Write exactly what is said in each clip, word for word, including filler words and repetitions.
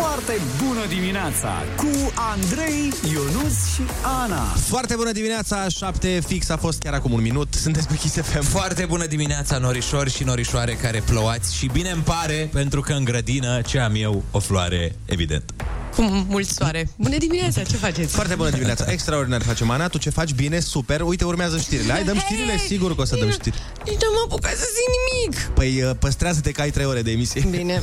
Foarte bună dimineața cu Andrei, Ionuț și Ana. Foarte bună dimineața, șapte fix a fost chiar acum un minut. Sunteți pe Kiss F M. Foarte bună dimineața, norișori și norișoare care plouați. Și bine îmi pare, pentru că în grădină ce am eu, o floare, evident. Cu mult soare. Bună dimineața, ce faceți? Foarte bună dimineața, extraordinar facem, Ana. Tu ce faci? Bine, super, uite, urmează știrile. Hai, dăm știrile, sigur că o să dăm știri. Nici nu am apucat să zic nimic. Păi păstrează-te că ai trei ore de emisie. Bine.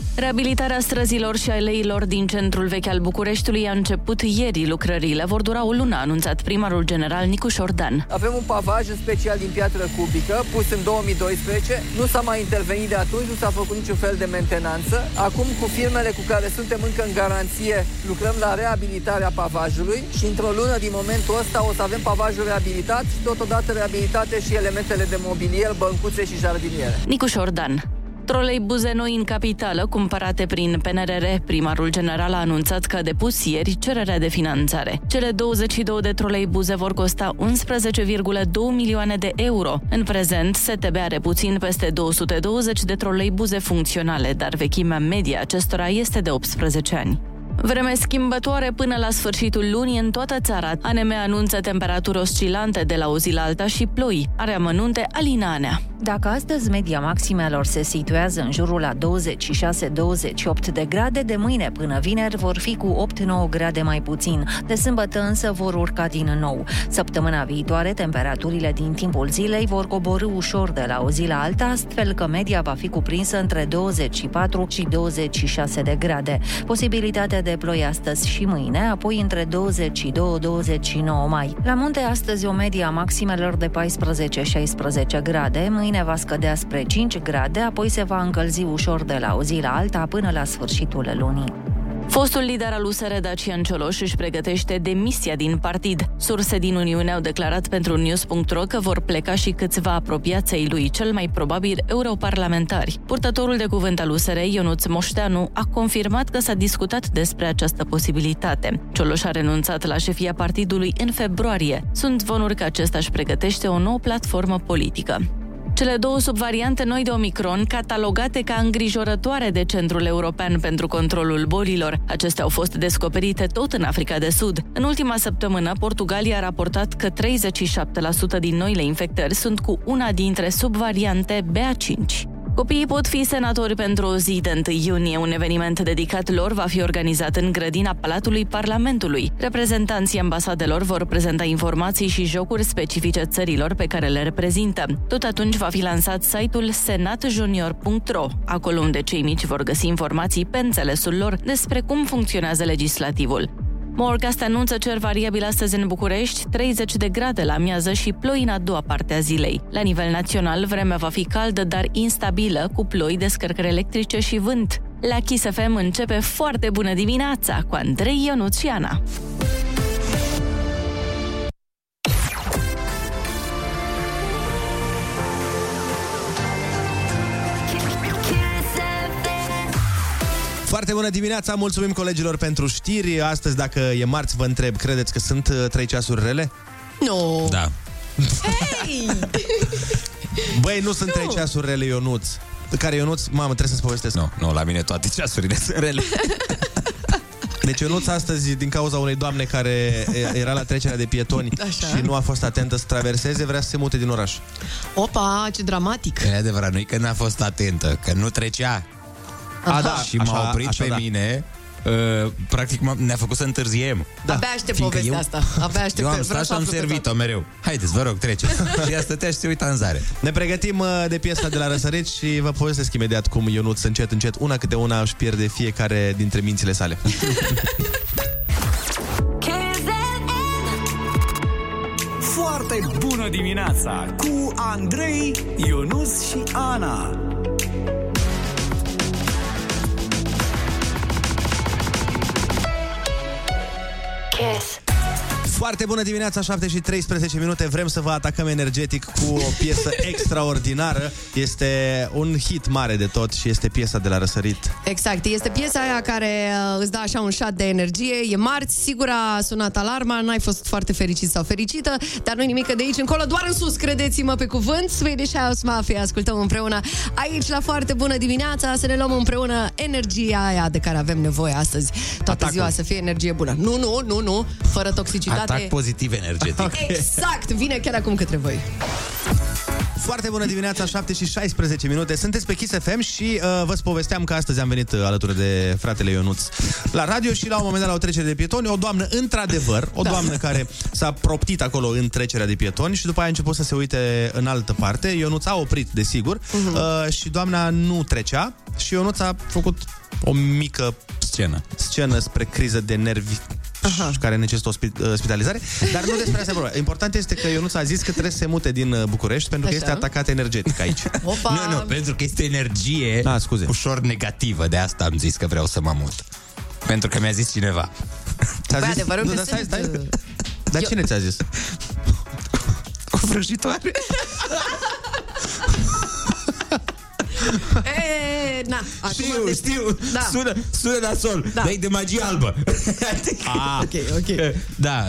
Reabilitarea străzilor și aleilor din centrul vechi al Bucureștiului a început ieri. Lucrările vor dura o lună, a anunțat primarul general Nicușor Dan. Avem un pavaj în special din piatră cubică, pus în două mii doisprezece. Nu s-a mai intervenit de atunci, nu s-a făcut niciun fel de mentenanță. Acum, cu firmele cu care suntem încă în garanție, lucrăm la reabilitarea pavajului și într-o lună din momentul ăsta o să avem pavajul reabilitat și totodată reabilitate și elementele de mobilier, băncuțe și jardiniere. Nicușor Dan. Troleibuze noi în capitală, cumpărate prin P N R R, primarul general a anunțat că a depus ieri cererea de finanțare. Cele douăzeci și două de troleibuze vor costa unsprezece virgulă doi milioane de euro. În prezent, S T B are puțin peste două sute douăzeci de troleibuze funcționale, dar vechimea medie acestora este de optsprezece ani. Vreme schimbătoare până la sfârșitul lunii în toată țara. A N M anunță temperaturi oscilante de la o zi la alta și ploi. Are amănunte Alina Anea. Dacă astăzi media maximelor se situează în jurul la douăzeci și șase douăzeci și opt de grade, de mâine până vineri vor fi cu opt nouă grade mai puțin. De sâmbătă însă vor urca din nou. Săptămâna viitoare, temperaturile din timpul zilei vor coborî ușor de la o zi la alta, astfel că media va fi cuprinsă între douăzeci și patru și douăzeci și șase de grade. Posibilitatea de de ploi astăzi și mâine, apoi între douăzeci și doi douăzeci și nouă mai. La munte astăzi o medie a maximelor de paisprezece șaisprezece grade, mâine va scădea spre cinci grade, apoi se va încălzi ușor de la o zi la alta până la sfârșitul lunii. Fostul lider al U S R, Dacian Cioloș, își pregătește demisia din partid. Surse din Uniune au declarat pentru News punct ro că vor pleca și câțiva apropiații lui, cel mai probabil europarlamentari. Purtătorul de cuvânt al U S R, Ionuț Moșteanu, a confirmat că s-a discutat despre această posibilitate. Cioloș a renunțat la șefia partidului în februarie. Sunt zvonuri că acesta își pregătește o nouă platformă politică. Cele două subvariante noi de Omicron, catalogate ca îngrijorătoare de Centrul European pentru Controlul Bolilor. Acestea au fost descoperite tot în Africa de Sud. În ultima săptămână, Portugalia a raportat că treizeci și șapte la sută din noile infectări sunt cu una dintre subvariante B A cinci. Copiii pot fi senatori pentru o zi de întâi iunie. Un eveniment dedicat lor va fi organizat în grădina Palatului Parlamentului. Reprezentanții ambasadelor vor prezenta informații și jocuri specifice țărilor pe care le reprezintă. Tot atunci va fi lansat site-ul senat junior punct ro, acolo unde cei mici vor găsi informații pe înțelesul lor despre cum funcționează legislativul. Morecast anunță cer variabil astăzi în București, treizeci de grade la amiază și ploi în a doua parte a zilei. La nivel național, vremea va fi caldă, dar instabilă, cu ploi, descărcări electrice și vânt. La Kiss F M începe foarte bună dimineața cu Andrei, Ionuț și Ana. Foarte bună dimineața, mulțumim colegilor pentru știri. Astăzi, dacă e marți, vă întreb, credeți că sunt trei ceasuri rele? Nu. No. Da. Hey! Băi, nu sunt trei no. ceasuri rele, Ionuț. Care, Ionuț? Mamă, trebuie să-ți povestesc. Nu, no, no, la mine toate ceasurile sunt rele. Deci Ionuț astăzi, din cauza unei doamne care era la trecerea de pietoni așa, și nu a fost atentă să traverseze, vrea să se mute din oraș. Opa, ce dramatic. E adevărat, nu-i că n-a fost atentă, că nu trecea. Aha. A, da, și așa, m-a oprit așa, pe da. mine uh, practic ne-a făcut să întârziem. Da. Abia aștept povestea eu... asta Abia aștept. Eu am stat și am servit-o mereu. Haideți, vă rog, treceți. Și ea stătea și se uita în zare. Ne pregătim uh, de piesa de la Răsărit și vă povestesc imediat cum Ionuț încet, încet, una câte una își pierde fiecare dintre mințile sale. Foarte bună dimineața cu Andrei, Ionuț și Ana. Foarte bună dimineața, șapte și treisprezece minute. Vrem să vă atacăm energetic cu o piesă extraordinară. Este un hit mare de tot și este piesa de la Răsărit. Exact, este piesa aia care îți dă așa un shot de energie. E marți, sigur a sunat alarma, n-ai fost foarte fericit sau fericită, dar nu-i nimic, de aici încolo doar în sus, credeți-mă pe cuvânt. Swedish House Mafia, ascultăm împreună aici la Foarte bună dimineața, să ne luăm împreună energia aia de care avem nevoie astăzi. Toată Atacul. ziua să fie energie bună. Nu, nu, nu, nu, fără toxicitate. Atac pozitiv energetic. Okay. Exact, vine chiar acum către voi. Foarte bună dimineața, șapte și șaisprezece minute. Sunteți pe Kiss F M și uh, vă povesteam că astăzi am venit alături de fratele Ionuț la radio și la un moment dat la o trecere de pietoni, o doamnă, într-adevăr, o doamnă da. care s-a proptit acolo în trecerea de pietoni și după aia a început să se uite în altă parte. Ionuț a oprit, desigur, uh-huh. uh, și doamna nu trecea și Ionuț a făcut o mică scenă, scenă spre criză de nervi. Aha. Care necesită o spitalizare. Dar nu despre asta e vorba. Important este că Ionuț a zis că trebuie să se mute din București pentru că Așa. este atacat energetic aici. Opa. Nu, nu, pentru că este energie A, scuze. ușor negativă. De asta am zis că vreau să mă mut, pentru că mi-a zis cineva. Ți-a zis? Adevărat, nu, dar stai, stai, stai. Dar Eu... cine ți-a zis? O vrăjitoare. E, na, știu, de... știu, da. sună, sună la sol, da. dar e de magie albă. A, okay, okay. Da,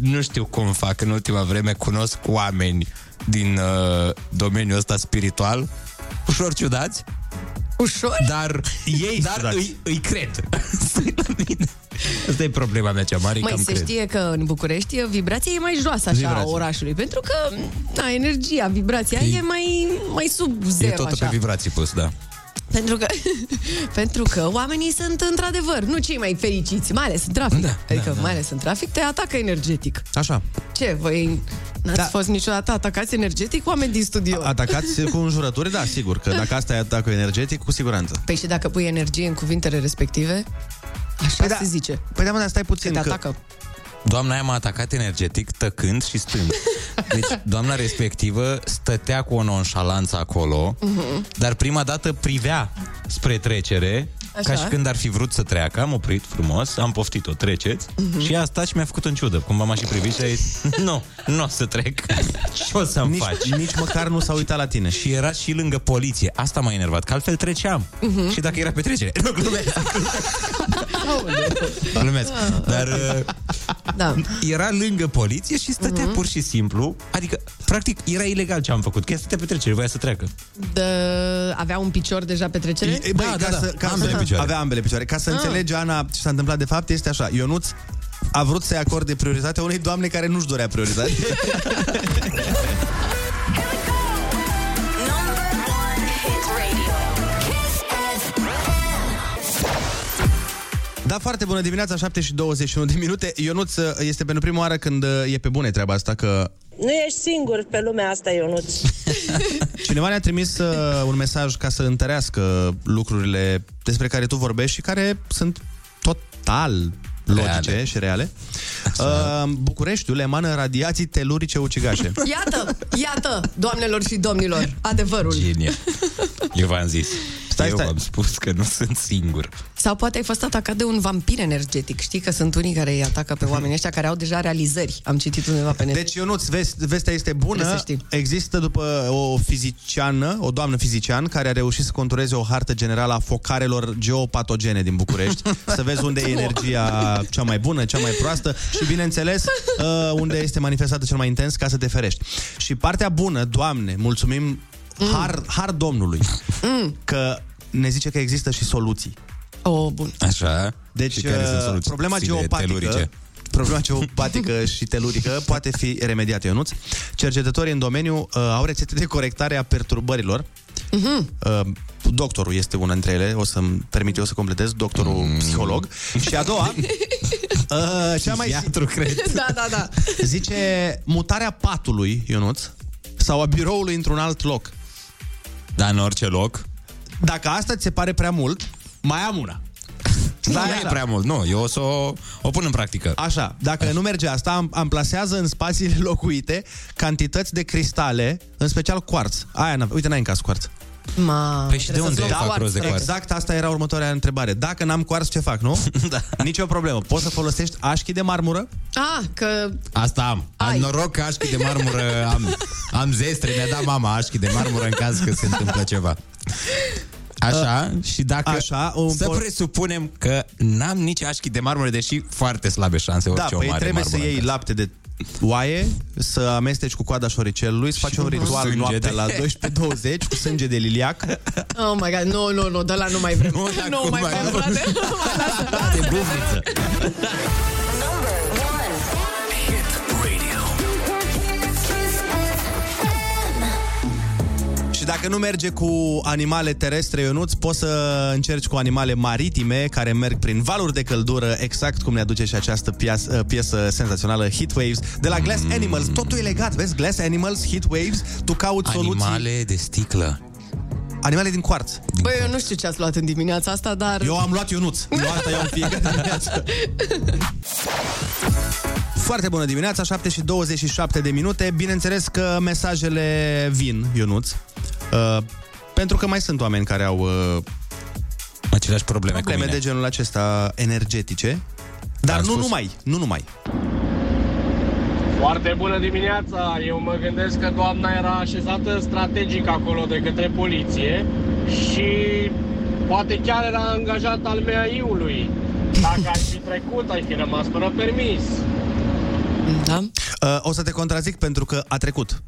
nu știu cum fac în ultima vreme, cunosc oameni din uh, domeniul ăsta spiritual, ușor ciudați. Ușor? Dar ei dar îi, îi cred. Stai la mine. Asta e problema mea cea mare. Mai se cred. știe că în București vibrația e mai joasă așa a orașului, pentru că na, energia, vibrația e, e mai, mai sub zero. E totul așa. Pe vibrații pus, da. Pentru că, pentru că oamenii sunt într-adevăr nu cei mai fericiți, mai ales în trafic. Da, adică da, da. mai ales în trafic te atacă energetic. Așa. Ce, voi n-ați da. fost niciodată atacați energetic, oameni din studio? Atacați cu înjurături, da, sigur. Că dacă asta e atacul energetic, cu siguranță. Păi și dacă pui energie în cuvintele respective? Așa păi se da. zice. Păi da, mă, dar stai puțin că... atacă. Doamna aia m-a atacat energetic tăcând și stând. Deci doamna respectivă stătea cu o nonșalanță acolo, uh-huh. dar prima dată privea spre trecere, Așa. ca și când ar fi vrut să treacă. Am oprit frumos, am poftit-o, treceți. Uh-huh. Și ea a stat și mi-a făcut în ciudă. Cumva m-a și privit și a zis, nu, nu o să trec. Ce o să-mi nici, faci? Nici măcar nu s-a uitat la tine. Și era și lângă poliție. Asta m-a enervat, că altfel treceam. Uh-huh. Și dacă era pe trecere. Nu, glumesc. glumesc. Dar... Da. Era lângă poliție și stătea uh-huh. pur și simplu. Adică, practic, era ilegal ce am făcut. Că ea stătea pe trecere, voia să treacă. De... Avea un picior deja pe trecere? Băi, da, ca da, să, da. Ca ambele picioare. Avea ambele picioare. Ca să ah. înțelegi, Ana, ce s-a întâmplat de fapt, este așa. Ionuț a vrut să-i acorde prioritate unei doamne care nu-și dorea prioritate. Da, foarte bună dimineața, șapte și douăzeci și unu de minute. Ionuț, este pentru prima oară când e pe bune treaba asta că... Nu ești singur pe lumea asta, Ionuț. Cineva ne-a trimis uh, un mesaj ca să întărească lucrurile despre care tu vorbești și care sunt total logice reale. și reale. Uh, Bucureștiul emană radiații telurice ucigașe. Iată, iată, doamnelor și domnilor, adevărul. Genia. Eu v-am zis. Stai, stai. Eu v-am spus că nu sunt singur. Sau poate ai fost atacat de un vampir energetic. Știi că sunt unii care îi atacă pe oamenii ăștia care au deja realizări. Am citit undeva pe net. Deci, Ionuț, vestea este bună. Există după o fiziciană, o doamnă fizician, care a reușit să contureze o hartă generală a focarelor geopatogene din București. Să vezi unde e energia cea mai bună, cea mai proastă și, bineînțeles, unde este manifestată cel mai intens ca să te ferești. Și partea bună, Doamne, mulțumim mm. har, har Domnului, mm. că ne zice că există și soluții. Oh, bun. Așa. Deci, uh, problema geopatică, problema geopatică și telurică poate fi remediată, Ionuț. Cercetătorii în domeniu uh, au rețete de corectare a perturbărilor. Uh-huh. Uh, doctorul este una dintre ele, o să-mi permit eu să completez, doctorul mm. psiholog. Și a doua... Uh, cea mai Iatru, cred. Da, da, da. Zice mutarea patului, Ionuț, sau a biroului într-un alt loc. Da, în orice loc. Dacă asta ți se pare prea mult, mai am una. Nu, da, nu e prea mult, nu, eu o să o, o pun în practică. Așa, dacă Așa. nu merge asta, amplasează în spațiile locuite cantități de cristale, în special cuarț. Aia, uite, n-ai în caz cuarț. Ma, păi și de unde fac rost de coarț? Exact, asta era următoarea întrebare. Dacă n-am coarț, ce fac, nu? Da. Nici o problemă. Poți să folosești așchi de marmură? Ah, că... Asta am. Ai. Am noroc că așchi de marmură am. Am zestre, mi-a dat mama așchi de marmură în caz că se întâmplă ceva. Așa, uh, și dacă așa, um, să presupunem că n-am nici așchi de marmură, deși foarte slabe șanse, orice da, o mare marmură. Da, păi trebuie să iei lapte de oaie, să amesteci cu coada șoricelului, să faci un ritual noaptea de... la douăsprezece douăzeci cu sânge de liliac. Oh my god, nu, nu, nu, de la nu mai vrem. Nu, nu mai vrem, frate. De bufniță. Dacă nu merge cu animale terestre, Ionuț, poți să încerci cu animale maritime care merg prin valuri de căldură, exact cum ne aduce și această piasă, piesă senzațională Heat Waves de la Glass Animals. Totul e legat, vezi? Glass Animals, Heat Waves, tu cauți soluții. Animale de sticlă. Animale din coarț. Băi, eu nu știu ce ați luat în dimineața asta, dar... Eu am luat Ionuț. Eu asta iau în fiecare dimineață. Foarte bună dimineața, șapte și douăzeci și șapte de minute. Bineînțeles că mesajele vin, Ionuț. Uh, pentru că mai sunt oameni care au uh, aceleași probleme, probleme de genul acesta energetice, dar, dar nu spus. numai, nu numai. Foarte bună dimineața. Eu mă gândesc că doamna era așezată strategic acolo de către poliție și poate chiar era angajat al M A I-ului. Dacă aș fi trecut, aș fi rămas fără permis. Da. Uh, o să te contrazic pentru că a trecut.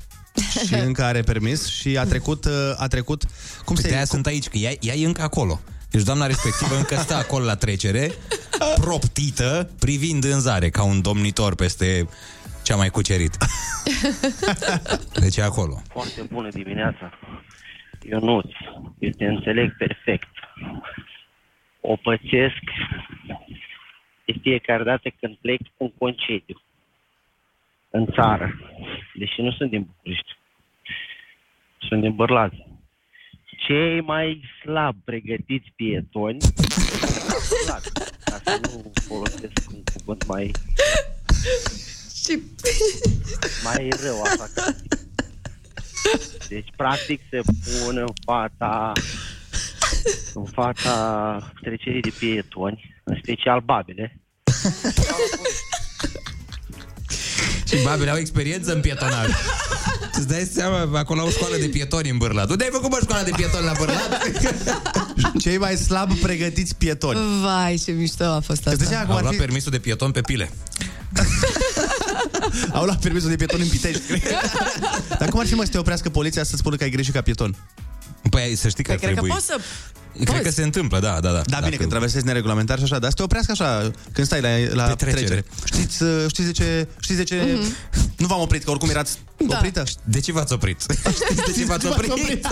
Și încă are permis și a trecut, a trecut. Cum se ia? Sunt aici, că ea, ea e încă acolo. Deci doamna respectivă încă stă acolo la trecere, proptită, privind în zare, ca un domnitor peste ce-a mai cucerit. Deci e acolo. Foarte bună dimineața. Ionuț, eu te înțeleg perfect. O pățesc de fiecare dată când plec în concediu. În țară, deși nu sunt din București, sunt din Bârlad. Cei mai slab pregătiți pietoni, ca să nu folosesc un cuvânt mai mai rău așa ca. Deci practic se pun în fața în fața trecerii de pietoni, în special babele. Și babele au experiență în pietonaj. Îți dai seama, acolo o școală de pietoni în Bârlad. Unde ai făcut, bă, școala de pietoni la Bârlad? Cei mai slab pregătiți pietoni. Vai, ce mișto a fost asta. Deci, au luat fi... permisul de pieton pe pile. Au luat permisul de pieton în Pitești. Dar cum ar fi, mă, să te oprească poliția să-ți spună că ai greșit ca pieton? Păi să știi că păi, ar trebui. Cred că poți să... Cred poți. Că se întâmplă, da, da, da. Da, bine, că traversezi neregulamentar și așa, dar să te oprească așa când stai la, la trecere. trecere. Știți, știți de ce, știți de ce mm-hmm. nu v-am oprit, că oricum erați da. oprită? De ce v-ați oprit? Știți de ce v-ați oprit? V-ați oprit?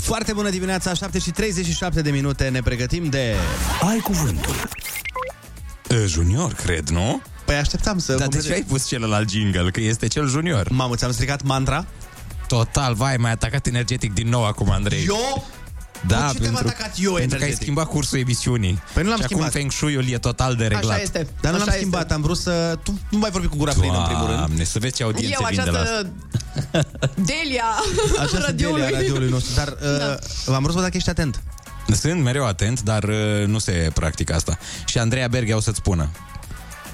Foarte bună dimineața, șapte și treizeci și șapte de minute, ne pregătim de... Ai cuvântul. E, junior, cred, nu? Păi așteptam să... Dar de ce ai pus celălalt jingle? Că este cel junior. Mamă, ți-am stricat mantra? Total, vai, m-ai atacat energetic din nou acum, Andrei. Eu? Da, cu ce pentru, atacat eu pentru că ai schimbat cursul emisiunii. Păi nu l-am și schimbat. Acum Feng Shui-ul e total dereglat. Așa este. Dar nu l-am așa schimbat, este. Am vrut să... Tu nu mai vorbi cu gura plină, în primul rând. Doamne, să vezi ce audiențe eu, vin de la asta. Delia această radioului. Delia radioului nostru. Dar da. uh, am vrut să văd dacă ești atent. Sunt mereu atent, dar uh, nu se practică asta. Și Andreea Berghea o să-ți spună.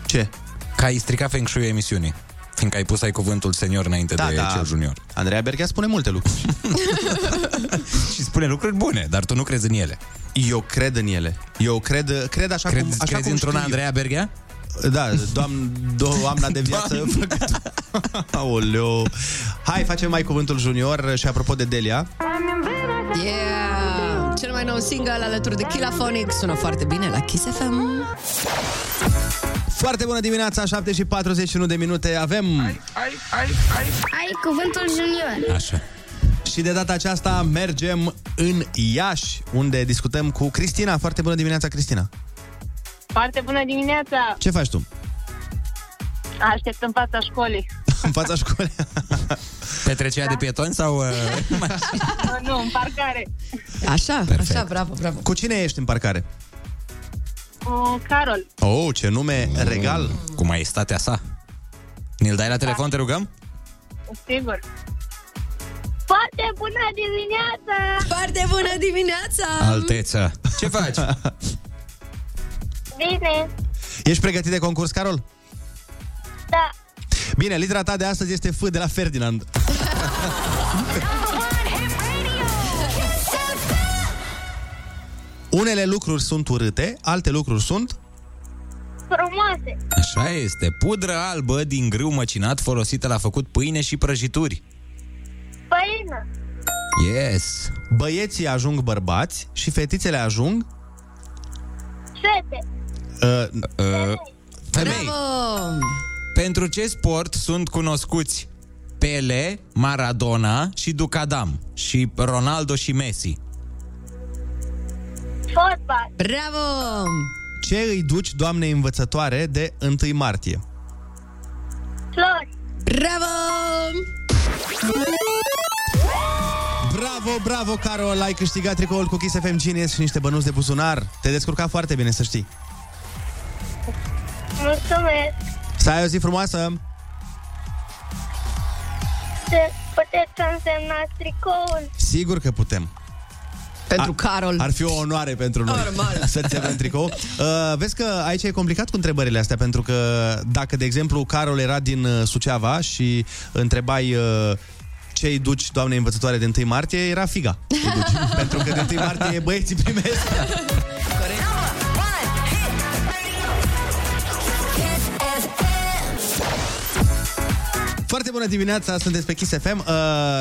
Ce? Că ai stricat Feng Shui-ul emisiunii. Fiindcă ai pus ai cuvântul senior înainte da, de da. cel junior. Andreea Berghea spune multe lucruri. Și spune lucruri bune, dar tu nu crezi în ele. Eu cred în ele. Eu cred, cred așa cred, cum așa crezi cum într-una știu. Andreea Berghea? Da, doamn, doamna de viață. Aoleo. Hai, facem mai cuvântul junior și apropo de Delia. Yeah! Cel mai nou single alături de Killaphonic. Sună foarte bine la Kiss F M. Foarte bună dimineața, șapte și patruzeci și unu de minute. Avem... Ai, ai, ai, ai. Ai cuvântul junior. Așa. Și de data aceasta mergem în Iași, unde discutăm cu Cristina. Foarte bună dimineața, Cristina. Foarte bună dimineața. Ce faci tu? Aștept în fața școlii. În fața școlii. Petrecerea da. de pietoni sau... Uh, nu, nu, în parcare. Așa, Perfect. așa, bravo, bravo. Cu cine ești în parcare? Uh, Carol. Oh, ce nume mm. regal. Cu maestatea sa. Ne-l dai la telefon, da. te rugăm? Sigur. Foarte bună dimineața! Foarte bună dimineața! Alteță! Ce faci? Bine! Ești pregătit de concurs, Carol? Da! Bine, litera ta de astăzi este F de la Ferdinand. Unele lucruri sunt urâte, alte lucruri sunt... frumoase! Așa este, pudră albă din grâu măcinat folosită la făcut pâine și prăjituri. Pâine. Yes. Băieții ajung bărbați și fetițele ajung... fete. Uh, uh, femei. Bravo! Pentru ce sport sunt cunoscuți Pele, Maradona și Ducadam și Ronaldo și Messi? Fotbal. Bravo! Ce îi duci doamnei învățătoare de întâi martie? Flori. Bravo! Bravo, bravo, Carol! Ai câștigat tricoul cu Kiss F M Genius și niște bănuți de buzunar. Te-ai descurcat foarte bine, să știi. Mulțumesc! Să ai o zi frumoasă! Puteți să însemnați tricoul? Sigur că putem! Pentru A, Carol. Ar fi o onoare pentru noi să-ți avem tricou. Uh, vezi că aici e complicat cu întrebările astea, pentru că dacă, de exemplu, Carol era din Suceava și întrebai... Uh, ce-i duci, doamne învățătoare, de întâi martie, era figa. Pentru că de întâi martie băieții primesc. Corect. Foarte bună dimineața, sunteți pe Kiss F M,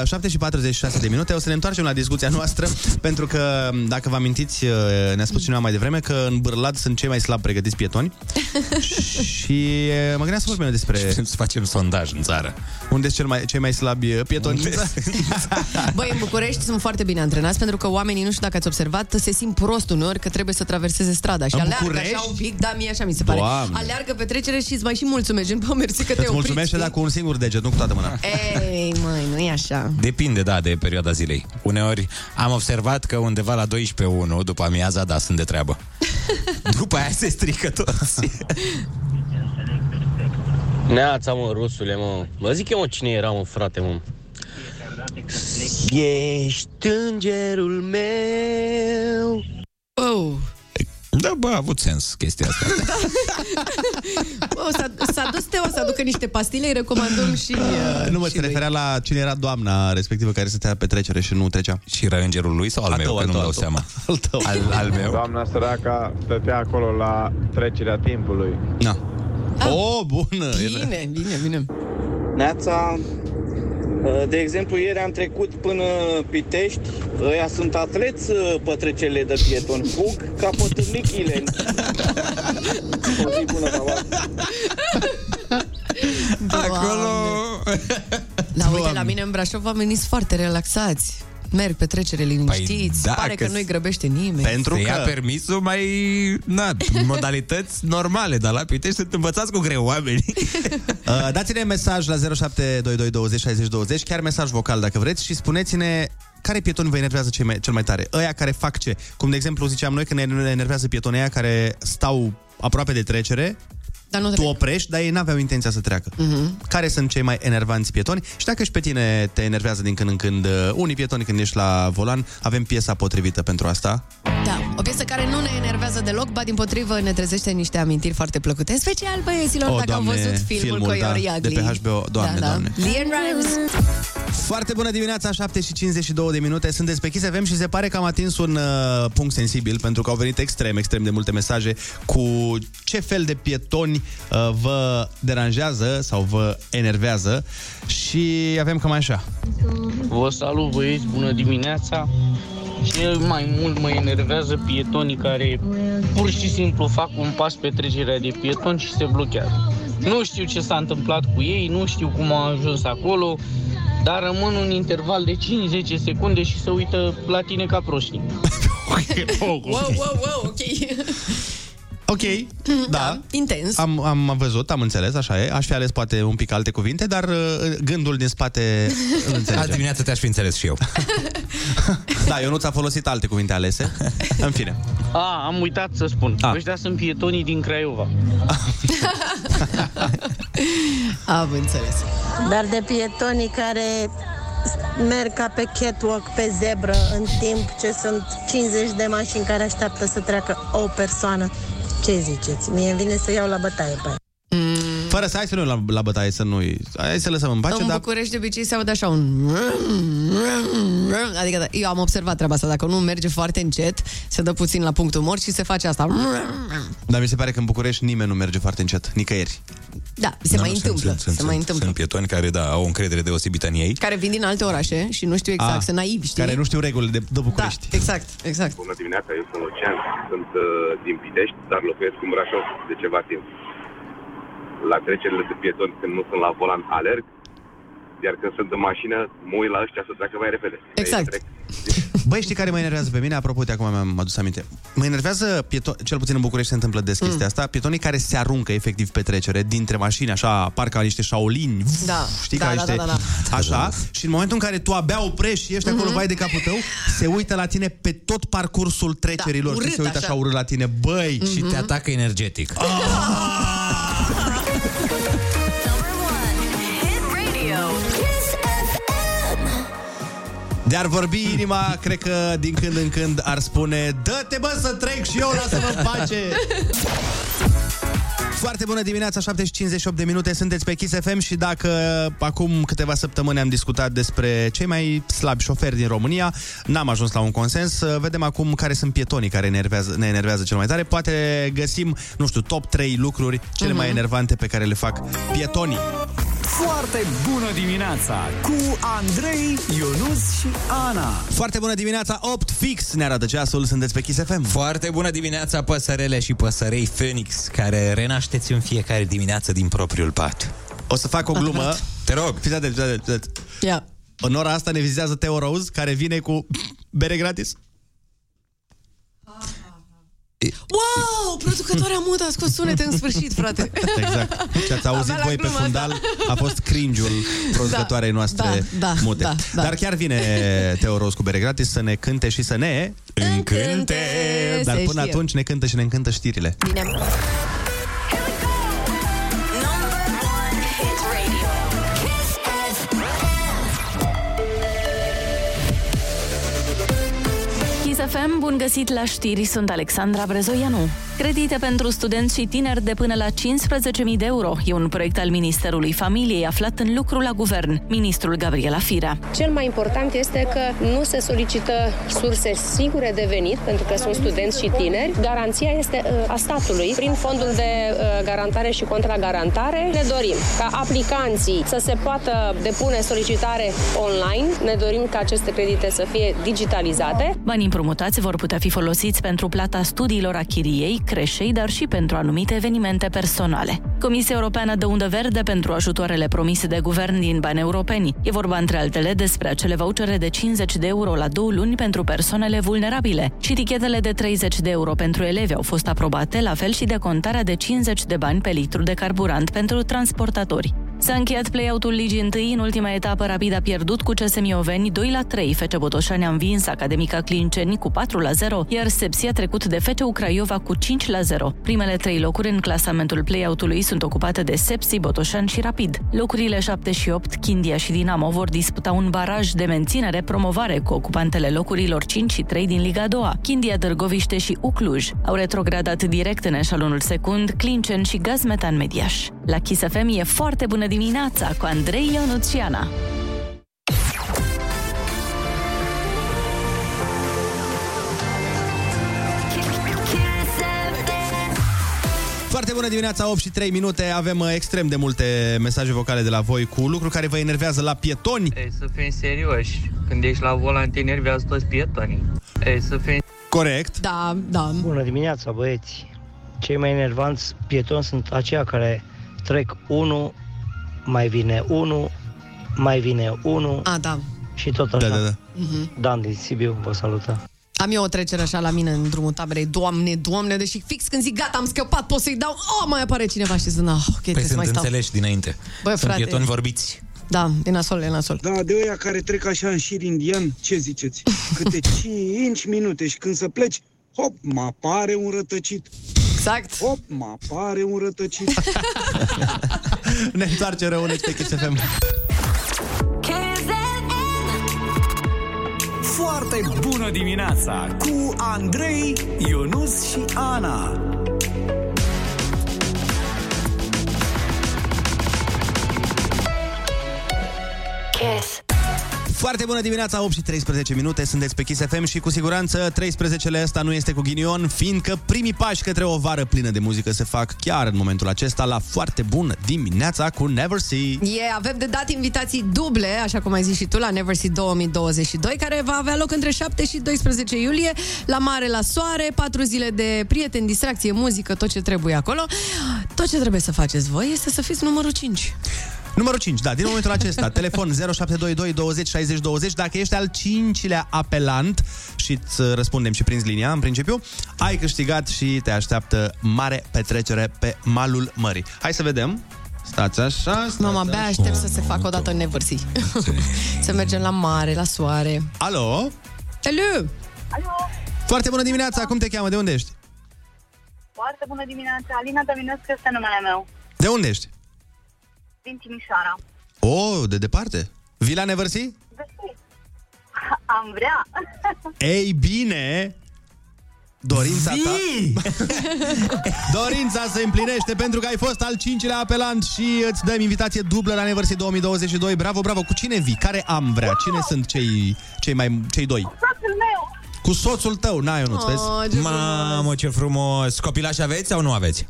șapte și patruzeci și șase de minute. O să ne întoarcem la discuția noastră, pentru că, dacă vă amintiți, ne-a spus cineva mai devreme că în Bârlad sunt cei mai slab pregătiți pietoni. Și mă gândeam să vorbim despre... și să facem sondaj în țară. Unde sunt cel mai, cei mai slabi pietoni? Băi, în București sunt foarte bine antrenați, pentru că oamenii, nu știu dacă ați observat, se simt prost uneori că trebuie să traverseze strada. Și în aleargă București? Așa un pic, da, mie așa mi se pare. Doamne. Aleargă pe trecere și îți mai și mulțumesc. Mersi că te opriți. Mulțumește dacă un singur deget. Nu cu toată mâna. Ei, măi, nu e așa. Depinde, da, de perioada zilei. Uneori am observat că undeva la douăsprezece unu după amiaza, da, sunt de treabă. După aia se strică toți. Neața, mă, rusule, mă. Vă zic eu, mă, cine era, mă, frate, mă. Ești îngerul meu. Oh. Da, bă, a avut sens chestia asta. O, s-a, s-a dus Teo să aducă niște pastile, îi recomandăm și... Uh, nu mă, se referea la cine era doamna respectivă care stătea pe trecere și nu trecea. Și era îngerul lui sau al, al meu, tău, că nu-mi dau seama. Al tău. Al, al meu. Doamna săraca stătea acolo la trecerea timpului. Da. Ah. Oh, bună! Bine, bine, bine. Neața, de exemplu, ieri am trecut până Pitești. Ăia sunt atleți pe trecerile de pietoni. Fug ca pătârnichile. O zi bună, acolo... La uite, la mine în Brașov am venit foarte relaxați. Merg pe trecere liniștiți, păi, da, pare că, că nu-i grăbește nimeni. Pentru că ia permisul mai... na, modalități normale, dar la Pitești sunt învățați cu greu oamenii. uh, dați-ne mesaj la zero șapte doi doi douăzeci șaizeci douăzeci, chiar mesaj vocal dacă vreți, și spuneți-ne care pietoni vă enervează cel mai, cel mai tare. Ăia care fac ce? Cum, de exemplu, ziceam noi că ne enervează pietonii aia care stau aproape de trecere, dar nu tu trec. Oprești, dar ei n-aveau intenția să treacă. Uh-huh. Care sunt cei mai enervanți pietoni? Și dacă și pe tine te enervează din când în când unii pietoni când ești la volan, avem piesa potrivită pentru asta. Da, o piesă care nu ne enervează deloc, ba dimpotrivă ne trezește niște amintiri foarte plăcute. În special băieților, o, dacă doamne, au văzut filmul, filmul Coyote da, Ugly. De pe H B O, doamne, da, da. doamne. Leon Rimes. Foarte bună dimineața, șapte și cincizeci și două de minute. Sunteți pe Kiss F M și se pare că am atins un uh, punct sensibil, pentru că au venit extrem, extrem de multe mesaje cu ce fel de pietoni vă deranjează sau vă enervează și avem cam așa. Vă salut, băieți, bună dimineața. Cel mai mult mă enervează pietonii care pur și simplu fac un pas pe trecerea de pietoni și se blochează. Nu știu ce s-a întâmplat cu ei, nu știu cum au ajuns acolo, dar rămân un interval de cinci zece secunde și se uită la tine ca proștii. Wow, wow, wow, ok. Ok, da, da, intens. Am, am văzut, am înțeles, așa e. Aș fi ales poate un pic alte cuvinte, dar gândul din spate îl înțelege. Azi dimineață te-aș fi înțeles și eu. Da, Ionuț a folosit alte cuvinte alese. În fine. A, am uitat să spun. A. Ăștia sunt pietonii din Craiova. Am înțeles. Dar de pietonii care merg ca pe catwalk, pe zebră, în timp ce sunt cincizeci de mașini care așteaptă să treacă o persoană. Ce ziceți? Mie îmi vine să iau la bătaie pe mm. Fără să, hai să nu la, la bătaie, să nu hai să lăsăm în pace. În dar... București de obicei se aude așa un... Adică eu am observat treaba asta. Dacă nu merge foarte încet, se dă puțin la punctul mort și se face asta. Dar mi se pare că în București nimeni nu merge foarte încet, nicăieri. Da, se, da, mai, întâmplă. Sunt, se sunt, mai întâmplă. Sunt pietoni care, da, au o încredere deosebită în ei. Care vin din alte orașe și nu știu exact, sunt naivi, știi? Care nu știu regulile de, de București. Da, exact, exact. Bună dimineața, eu sunt Lucian, sunt uh, din Pitești, dar locuiesc în Brașov de ceva timp. La trecerile de pietoni, când nu sunt la volan, alerg. Iar când sunt în mașină, mă uit la ăștia să treacă mai repede. Exact. Băi, știi care mă enervează pe mine? Apropo, de acum mi-am adus aminte. Mă enervează, pieton... cel puțin în București se întâmplă des chestia mm. asta, pietonii care se aruncă efectiv pe trecere, dintre mașini, așa, parcă niște șaolini, da. Știi, da, ca da, niște... Da, da, da. Așa, și în momentul în care tu abia oprești și ești mm-hmm. acolo, vai de capul tău, se uită la tine pe tot parcursul trecerilor, da, urât, și se uită așa, așa urât la tine, băi, mm-hmm. și te atacă energetic. De-ar vorbi inima, cred că din când în când ar spune: dă-te, bă, să trec și eu, lasă-mă în pace! Foarte bună dimineața, șapte și cincizeci și opt de minute, sunteți pe Kiss F M și dacă acum câteva săptămâni am discutat despre cei mai slabi șoferi din România, n-am ajuns la un consens, vedem acum care sunt pietonii care enervează, ne enervează cel mai tare, poate găsim, nu știu, top trei lucruri cele uh-huh. mai enervante pe care le fac pietonii. Foarte bună dimineața cu Andrei, Ionuț și Ana. Foarte bună dimineața, opt fix ne arată ceasul, sunteți pe Kiss F M. Foarte bună dimineața, păsărele și păsărei Phoenix, care renașteți în fiecare dimineață din propriul pat. O să fac o glumă. Te rog, fiți atenți, fiți atenți. Ia. În ora asta ne vizitează Theo Rose, care vine cu bere gratis. Wow, producătoarea mudă a scos sunete în sfârșit, frate. Exact. Ce ați auzit voi pe fundal asta a fost cringe-ul producătoarei noastre, da, da, mute. Da, da. Dar chiar vine Theo Rose cu bere gratis să ne cânte și să ne încânte. Încânte. Dar până știe. Atunci ne cântă și ne încântă știrile. Bine. F M, bun găsit la știri, sunt Alexandra Brezoianu. Credite pentru studenți și tineri de până la cincisprezece mii de euro. E un proiect al Ministerului Familiei aflat în lucru la guvern. Ministrul Gabriela Firea. Cel mai important este că nu se solicită surse sigure de venit, pentru că sunt studenți și tineri. Garanția este a statului. Prin fondul de garantare și contragarantare ne dorim ca aplicanții să se poată depune solicitare online. Ne dorim ca aceste credite să fie digitalizate. Banii împrumutați vor putea fi folosiți pentru plata studiilor, a chiriei, creșei, dar și pentru anumite evenimente personale. Comisia Europeană dă undă verde pentru ajutoarele promise de guvern din bani europeni. E vorba, între altele, despre acele vouchere de cincizeci de euro la două luni pentru persoanele vulnerabile. Și tichetele de treizeci de euro pentru elevi au fost aprobate, la fel și decontarea de cincizeci de bani pe litru de carburant pentru transportatori. S-a încheiat play-out-ul Ligii unu. În ultima etapă, Rapid a pierdut cu C S M Ioveni doi la trei. F C Botoșani a învins Academica Clinceni cu patru la zero, iar Sepsi a trecut de F C U Craiova cu cinci la zero. Primele trei locuri în clasamentul play-out-ului sunt ocupate de Sepsi, Botoșani și Rapid. Locurile șapte și opt, Chindia și Dinamo, vor disputa un baraj de menținere promovare cu ocupantele locurilor cinci și trei din Liga a doua. Chindia, Dârgoviște și U C Cluj au retrogradat direct în eșalonul secund, Clinceni și Gazmetan Mediaș. La Kiss F M e foarte bună dimineața cu Andrei, Ionuț și Ana. Foarte bună dimineața, opt și trei minute. Avem extrem de multe mesaje vocale de la voi cu lucruri care vă enervează la pietoni. Ei, să fim serioși. Când ești la volan, te enervează toți pietonii. Ei, să fim... Corect. Da, da. Bună dimineața, băieți. Cei mai enervanți pietoni sunt aceia care trec unul, mai vine unul, mai vine unul. A, da. Și tot așa. Da, da, da. Uh-huh. Dan din Sibiu vă salută. Am eu o trecere așa la mine în drumul taberei. Doamne, doamne, deși fix când zic gata, am scăpat, pot să-i dau, oh, mai apare cineva și zic, ah, ok, păi trebuie să mai stau. Păi sunt înțeleși dinainte. Băi, sunt pietoni vorbiți. Da, e nasol, e nasol. Da, de ăia care trec așa în șir indian, ce ziceți? Câte cinci minute și când să pleci, hop, mă apare un rătăcit. Exact. Hop, mă apare un rătăcit. Ne întoarce răunești pe Kiss F M. Foarte bună dimineața cu Andrei, Ionuț și Ana. Kiss. Foarte bună dimineața, opt și treisprezece minute, sunteți pe Kiss F M și cu siguranță treisprezecele ăsta nu este cu ghinion, fiindcă primii pași către o vară plină de muzică se fac chiar în momentul acesta la Foarte bună dimineața cu Never Sea. Yeah, avem de dat invitații duble, așa cum ai zis și tu, la Never Sea două mii douăzeci și doi, care va avea loc între șapte și doisprezece iulie, la mare, la soare, patru zile de prieteni, distracție, muzică, tot ce trebuie acolo. Tot ce trebuie să faceți voi este să fiți numărul cinci. Numărul cinci, da, din momentul acesta. Telefon zero șapte doi doi douăzeci șaizeci douăzeci. Dacă ești al cincilea apelant și îți răspundem și prinzi linia, în principiu, ai câștigat și te așteaptă mare petrecere pe malul mării. Hai să vedem. Stați așa, stați. Mama, abia aștept să se facă o dată în Never Sea. Să mergem la mare, la soare. Alo? Hello! Alo! Foarte bună dimineața, cum te cheamă, de unde ești? Foarte bună dimineața, Alina Dominescu este numele meu. De unde ești? Din Timișoara. Oh, de departe. Vii la Never Sea? Am vrea. Ei bine, dorința Vii! ta dorința se împlinește, pentru că ai fost al cincilea apelant și îți dăm invitație dublă la Never Sea două mii douăzeci și doi. Bravo, bravo. Cu cine vii? Care am vrea? Cine wow! sunt cei, cei, mai, cei doi? Cu soțul meu. Cu soțul tău. Na, eu nu-ți oh, vezi? Mamă, ce frumos. Copilași aveți sau nu aveți?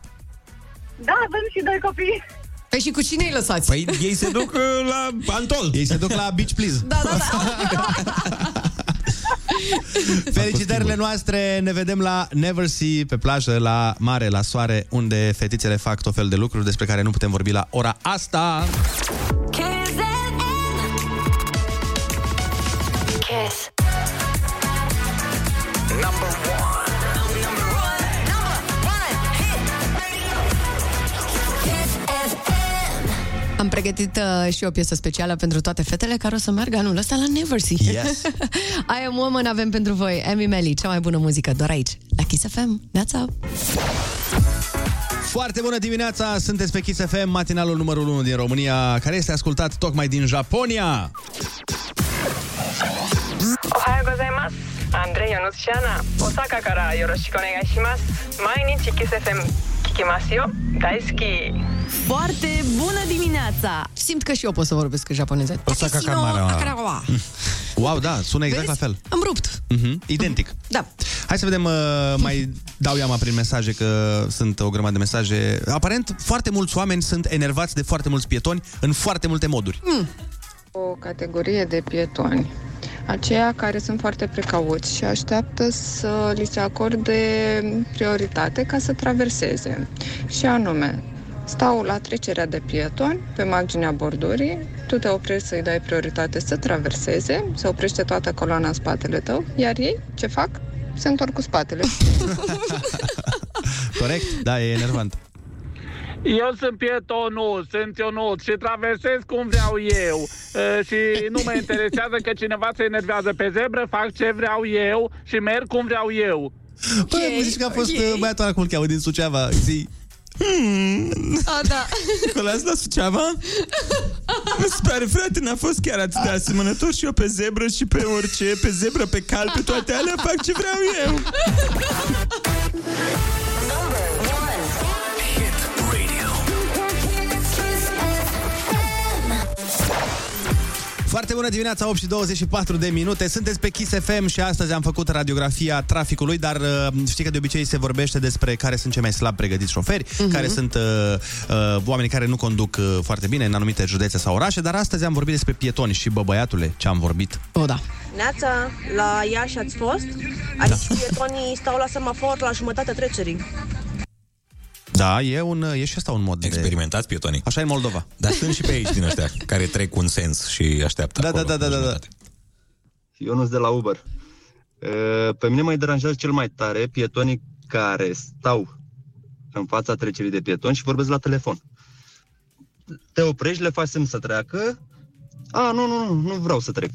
Da, avem și doi copii. Păi și cu cine îi lăsați? Păi ei se duc la Antol. Ei se duc la Beach Please. Da, da, da. Felicitările noastre, ne vedem la Never Sea, pe plajă, la mare, la soare, unde fetițele fac tot fel de lucruri despre care nu putem vorbi la ora asta. Kiss. Am pregătit uh, și o piesă specială pentru toate fetele care o să meargă anul ăsta la Never Sea. Yes. I Am Woman avem pentru voi, Amy Melly, cea mai bună muzică, doar aici, la Kiss F M. Neața! Foarte bună dimineața, sunteți pe Kiss F M, matinalul numărul unu din România, care este ascultat tocmai din Japonia. Ohaio gozaimasu, Andrei, Ionuț și Ana. Osaka kara yoroshiku onegai shimasu. Mainichi Kiss F M kikimasu yo, daisuki. Foarte bună dimineața! Simt că și eu pot să vorbesc japoneză. Osaka Kamara. Wow, da, sună exact Vezi? la fel. Am rupt. Mm-hmm. Identic. Da. Hai să vedem, uh, mai dau iama prin mesaje, că sunt o grămadă de mesaje. Aparent, foarte mulți oameni sunt enervați de foarte mulți pietoni în foarte multe moduri. Mm. O categorie de pietoni, aceia care sunt foarte precauți și așteaptă să li se acorde prioritate ca să traverseze. Și anume, stau la trecerea de pietoni, pe marginea bordurii, tu te oprești să-i dai prioritate să traverseze, se oprește toată coloana în spatele tău, iar ei, ce fac? Se întorc cu spatele. Corect, da, e enervant. Eu sunt pietonul, sunt Ionut și traversez cum vreau eu e, și nu mă interesează că cineva se enervează pe zebră, fac ce vreau eu și merg cum vreau eu. Băi, okay, mă zici că a fost okay. băiatul ăla, cum îl cheamă, din Suceava, zi... Hmm. A, da. Ăla-s la Suceava? Mi se pare, frate, n-a fost chiar atât de asemănător. Și eu pe zebră și pe orice, pe zebră, pe cal, pe toate alea, fac ce vreau eu. Foarte bună dimineața, opt și douăzeci și patru de minute. Sunteți pe Kiss F M și astăzi am făcut radiografia traficului, dar știi că de obicei se vorbește despre care sunt cei mai slab pregătiți șoferi, uh-huh. care sunt uh, uh, oameni care nu conduc uh, foarte bine în anumite județe sau orașe, dar astăzi am vorbit despre pietoni și, bă, băiatule, ce am vorbit. O, da. Neața, la Iași ați fost? Aici da. Pietonii stau la semafor la jumătatea trecerii. Da, e, un, e și asta un mod experimentați, de... pietonii. Așa e în Moldova. Dar sunt și pe aici din ăștia care trec un sens și așteaptă da, acolo. Da, da, da, da, da. Ionuț de la Uber. Pe mine mă deranjează cel mai tare pietonii care stau în fața trecerii de pietoni și vorbesc la telefon. Te oprești, le faci semn să treacă. A, nu, nu, nu, nu vreau să trec.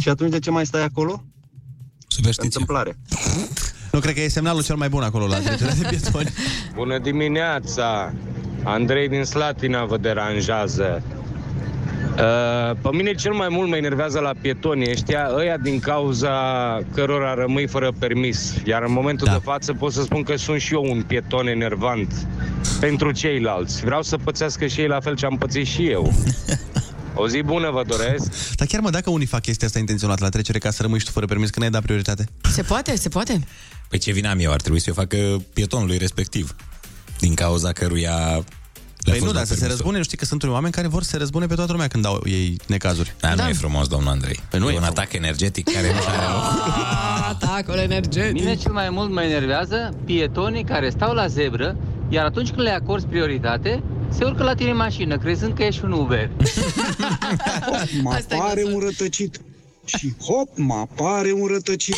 Și atunci de ce mai stai acolo? Întâmplare. Nu, cred că e semnalul cel mai bun acolo la trecerea de pietoni. Bună dimineața! Andrei din Slatina vă deranjează. Pe mine cel mai mult mă enervează la pietonii ăștia, ăia din cauza cărora rămâi fără permis. Iar în momentul da. de față pot să spun că sunt și eu un pieton enervant pentru ceilalți. Vreau să pățească și ei la fel ce am pățit și eu. O zi bună vă doresc. Dar chiar mă, dacă unii fac chestia asta intenționat la trecere ca să rămâi și tu fără permis, că n-ai dat prioritate. Se poate, se poate. Păi ce vină am eu, ar trebui să o facă pietonului respectiv, din cauza căruia... Păi nu, dar să se răzbune, nu știi că sunt unii oameni care vor să se răzbune pe toată lumea când dau ei necazuri. Da, da. Nu e frumos, domnul Andrei. Păi nu e, e un atac energetic care nu are... Atacul energetic. Mine cel mai mult mă enervează pietonii care stau la zebră, iar atunci când le acorzi prioritate, se urcă la tine în mașină, crezând că ești un Uber. Hop, mă apare un rătăcit. Și hop, mă apare un rătăcit.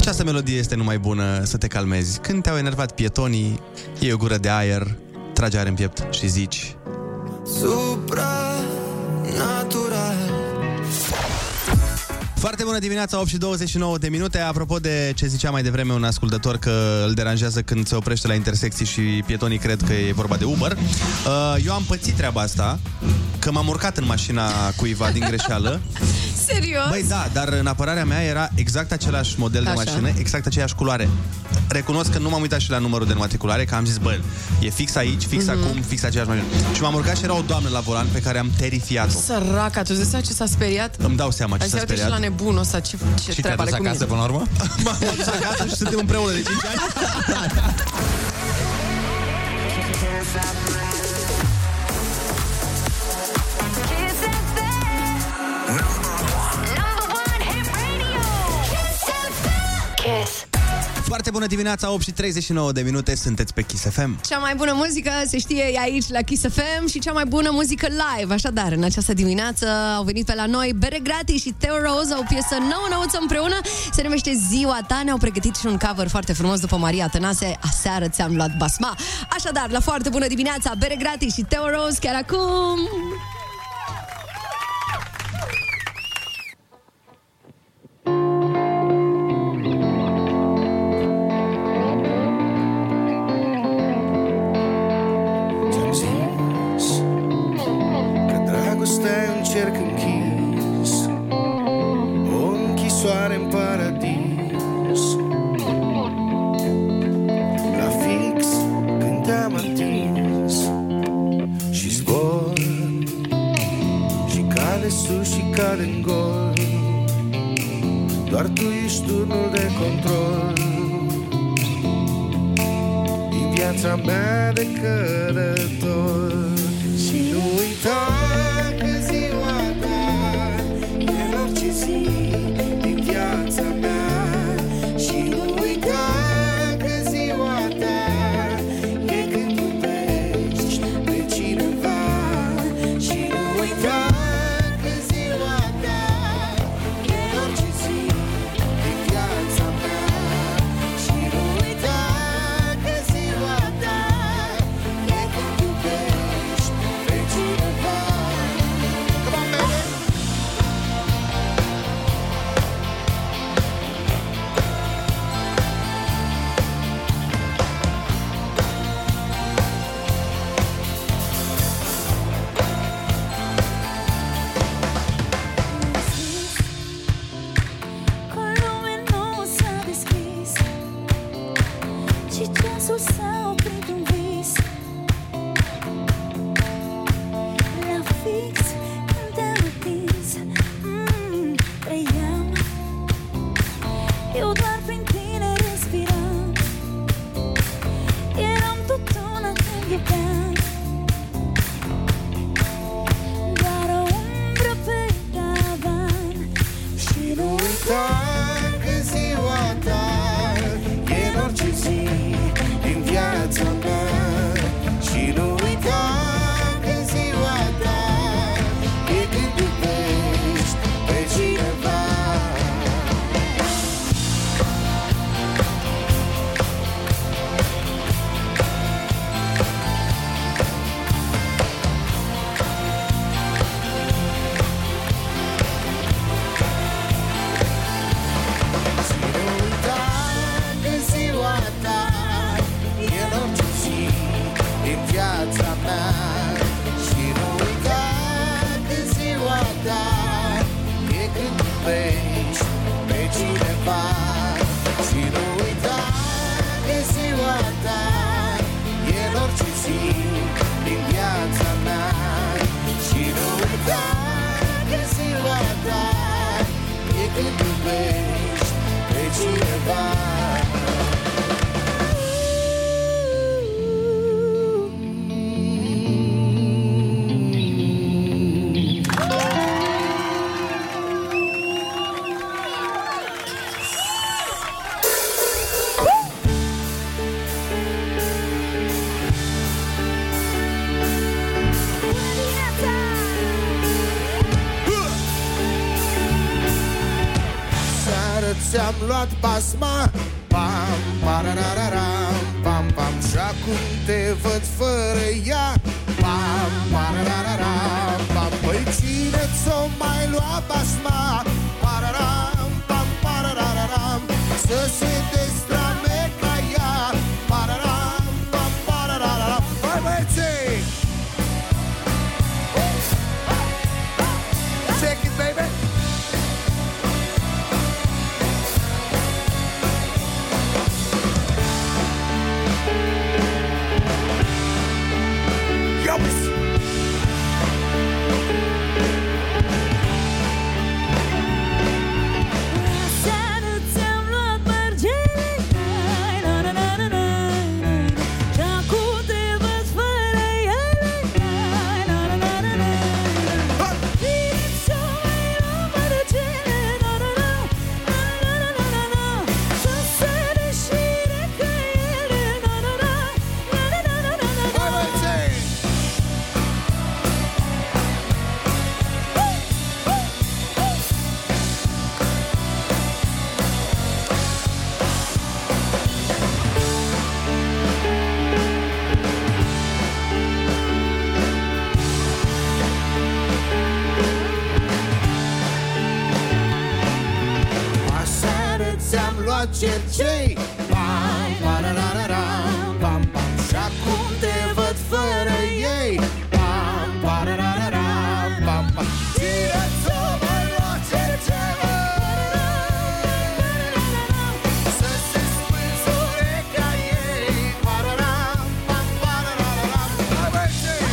Această melodie este numai bună să te calmezi. Când te-au enervat pietonii, iei o gură de aer, tragi aer în piept și zici... Supranatural. Foarte bună dimineața, opt și douăzeci și nouă de minute. Apropo de ce zicea mai devreme un ascultător că îl deranjează când se oprește la intersecții și pietonii cred că e vorba de Uber. Eu am pățit treaba asta, că m-am urcat în mașina cuiva din greșeală. Serios? Băi, da, dar în apărarea mea era exact același model Așa. de mașină, exact aceeași culoare. Recunosc că nu m-am uitat și la numărul de înmatriculare, că am zis, bă, e fix aici, fix mm-hmm. acum, fix aceeași mașină. Și m-am urcat și era o doamnă la volan pe care am terifiat-o. Săraca, tu zici ce s-a speriat? Îmi dau seama ce s-a speriat. Bun, ăsta, ce, ce și treabă are cu mine? Și te-a dus acasă până la urmă? M-am dus acasă și suntem împreună de cinci ani. Foarte bună dimineața, opt și treizeci și nouă de minute, sunteți pe Kiss F M. Cea mai bună muzică, se știe, e aici la Kiss F M și cea mai bună muzică live. Așadar, în această dimineață au venit pe la noi Bere Gratis și Theo Rose, o piesă nouă-nouță împreună, se numește Ziua Ta. Ne-au pregătit și un cover foarte frumos după Maria Tănase, Aseară ți-am luat basma. Așadar, la foarte bună dimineața, Bere Gratis și Theo Rose, chiar acum... când iubești pe cineva. Ți-am luat basma, pam, parararam, pam, pam, și acum te văd fără ea, pam, parararam, pam, păi cine ți-o mai lua basma, pararam, pam, parararam, să se destrame ca ea, pararam, pam, parararam, hai băieții! Check it, baby! Cercei, pam, parararam, pam, pam, și acum te văd fără ei, pam, parararam, pam, pam, tine-ți-o mai lua cerceva, să se spânzi ureca ei, pararam, pam, parararam, avăcei!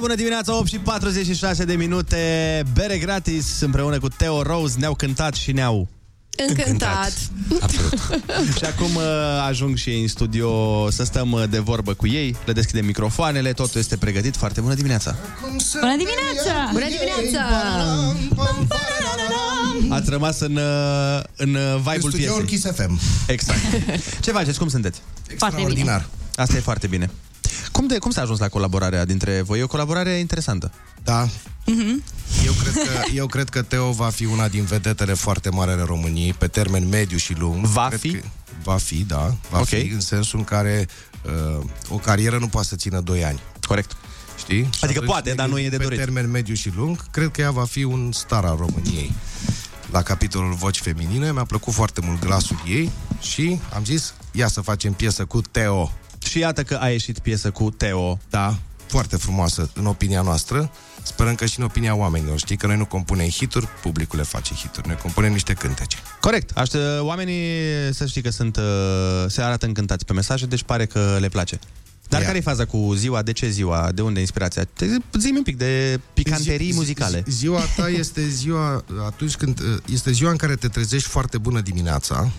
Bună dimineața, opt și patruzeci și șase de minute. Bere Gratis împreună cu Theo Rose ne-au cântat și ne-au încântat. Și acum ajung și în studio să stăm de vorbă cu ei. Le deschidem microfoanele, totul este pregătit. Foarte bună dimineața. Bună dimineața. Bună dimineața. Ați rămas în în vibe-ul piesei. Kiss F M. Exact. Ce faceți? Cum sunteți? Extraordinar. Asta e foarte bine. Cum, de, cum s-a ajuns la colaborarea dintre voi? E o colaborare interesantă. Da. Mm-hmm. Eu, cred că, eu cred că Theo va fi una din vedetele foarte mari ale României, pe termen mediu și lung. Va cred fi? Că va fi, da. Va okay. fi, în sensul în care uh, o carieră nu poate să țină doi ani. Corect. Știi? Adică atunci, poate, dar nu e de dorit. Pe termen mediu și lung, cred că ea va fi un star al României. La capitolul voci feminine, mi-a plăcut foarte mult glasul ei și am zis, ia să facem piesă cu Theo. Și iată că a ieșit piesă cu Theo. Da, foarte frumoasă, în opinia noastră. Sperăm că și în opinia oamenilor. Știi că noi nu compunem hituri, publicul le face hituri. Noi compunem niște cântece. Corect, Aș- oamenii să știi că sunt, se arată încântați pe mesaje. Deci pare că le place. Dar care e faza cu ziua? De ce ziua? De unde inspirația? Zi-mi un pic de picanterii zi, muzicale. Zi, ziua ta este ziua atunci când este ziua în care te trezești foarte bună dimineața.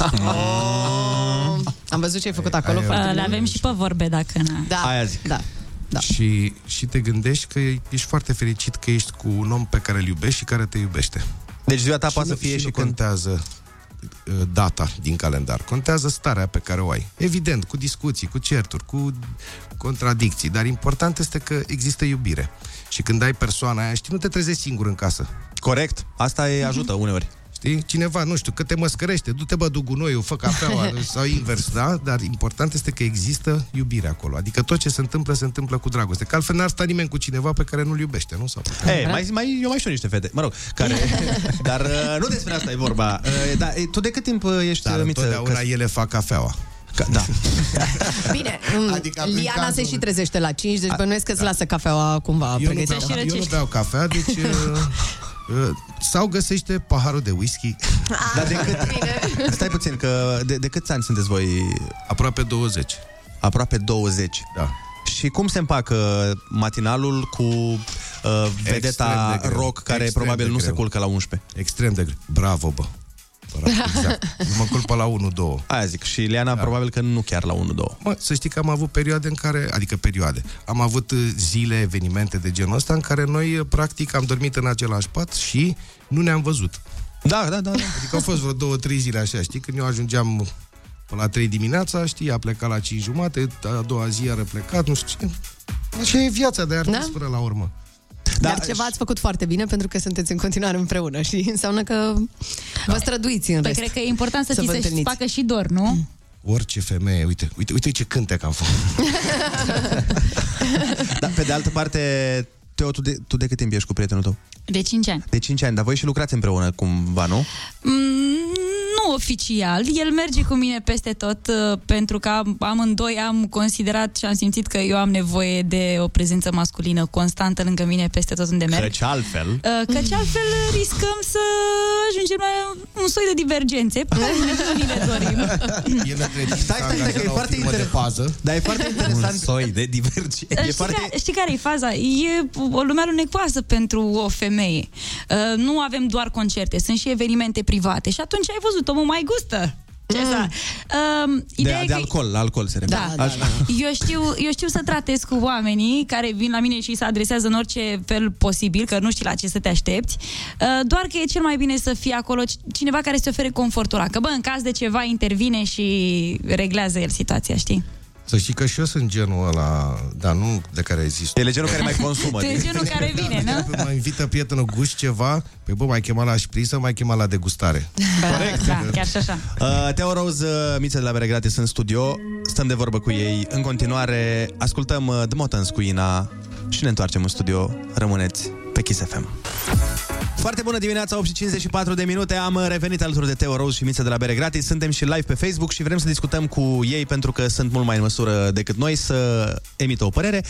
Oh, am văzut ce ai făcut ai, acolo. Ai le avem și pe vorbe dacă nu. Da. Aia zic. Da. Da. Și, și te gândești că ești foarte fericit că ești cu un om pe care îl iubești și care te iubește. Deci ziua ta și poate nu, să fie și, și contează. Când... data din calendar. Contează starea pe care o ai. Evident, cu discuții, cu certuri, cu contradicții, dar important este că există iubire. Și când ai persoana aia, știi, nu te trezești singur în casă. Corect. Asta e ajută uneori. Știi? Cineva, nu știu, că te măscărește, du-te bă, du gunoiul, fă cafeaua sau invers, da? Dar important este că există iubire acolo. Adică tot ce se întâmplă, se întâmplă cu dragoste. Că altfel n-ar sta nimeni cu cineva pe care nu-l iubește, nu? Sau hey, mai, mai, eu mai știu niște fete, mă rog, care... Dar nu despre asta e vorba. Dar tu de cât timp ești dar, miță? Totdeauna că... ele fac cafeaua. Ca, da. Bine, adică Liana cazul... se și trezește la cinci, deci bănuiesc că îți lasă cafeaua cumva pregătită. Eu, eu nu beau cafea, deci... sau găsește paharul de whisky. Ah, dar de cât... Bine. Stai puțin, că de, de câți ani sunteți voi? Aproape douăzeci. Aproape douăzeci. Da. Și cum se împacă matinalul cu uh, vedeta rock care extrem probabil nu greu. Se culcă la unsprezece? Extrem de greu. Bravo, bă. Exact. Mă culpă la unu doi. Aia zic. Și Ileana da. Probabil că nu chiar la unu doi. Să știi că am avut perioade în care, adică perioade, am avut zile, evenimente de genul ăsta în care noi practic am dormit în același pat și nu ne-am văzut. Da, da, da. Adică au fost vreo două, trei zile așa, știi? Când eu ajungeam până la trei dimineața, știi? A plecat la cinci jumate, a doua zi a replecat, nu știu ce. Așa e viața de artist da? Până la urmă. Dar da, ceva ați făcut foarte bine, pentru că sunteți în continuare împreună și înseamnă că da. Vă străduiți în păi rest. Cred că e important să, să ți se facă și dor, nu? Orice femeie, uite, uite, uite ce cântec am făcut. Dar pe de altă parte, Teo, tu de, tu de cât timp ești cu prietenul tău? De cinci ani. De cinci ani, dar voi și lucrați împreună cumva, nu? Mm, nu oficial, el merge cu mine peste tot, uh, pentru că amândoi am considerat și am simțit că eu am nevoie de o prezență masculină constantă lângă mine peste tot unde merg. Căci altfel... Uh, căci altfel riscăm să ajungem la un soi de divergențe pe care nu ne dorim. Stai, stai, că e foarte interesant. Dar e foarte interesant. Un soi de divergențe. Știi, foarte... ca, știi care e faza? E o lume alunecoasă pentru o femeie. Uh, nu avem doar concerte, sunt și evenimente private și atunci ai văzut, omul mai gustă. Ce mm. uh, ideea de, de alcool, la alcool se referă. Da, da, da. Eu, știu, eu știu să tratez cu oamenii care vin la mine și se adresează în orice fel posibil, că nu știi la ce să te aștepți, uh, doar că e cel mai bine să fie acolo cineva care să ofere confortul ăla, că bă, în caz de ceva intervine și reglează el situația, știi? Să știi că și eu sunt genul ăla, dar nu de care ai zis. E genul care mai consumă. E genul care vine, nu? Mă invită prietenul, guști ceva, păi bă, mai chema la șprisă, mai chema la degustare. Corect. Da, chiar și așa. Uh, Theo Rose, Miță de la Bere Gratis în studio, stăm de vorbă cu ei. În continuare, ascultăm uh, The Motans cu Ina și ne întoarcem în studio. Rămâneți pe Kiss F M. Foarte bună dimineața, opt și cincizeci și patru de minute. Am revenit alături de Theo Rose și Miță de la Bere Gratis. Suntem și live pe Facebook și vrem să discutăm cu ei, pentru că sunt mult mai în măsură decât noi să emită o părere.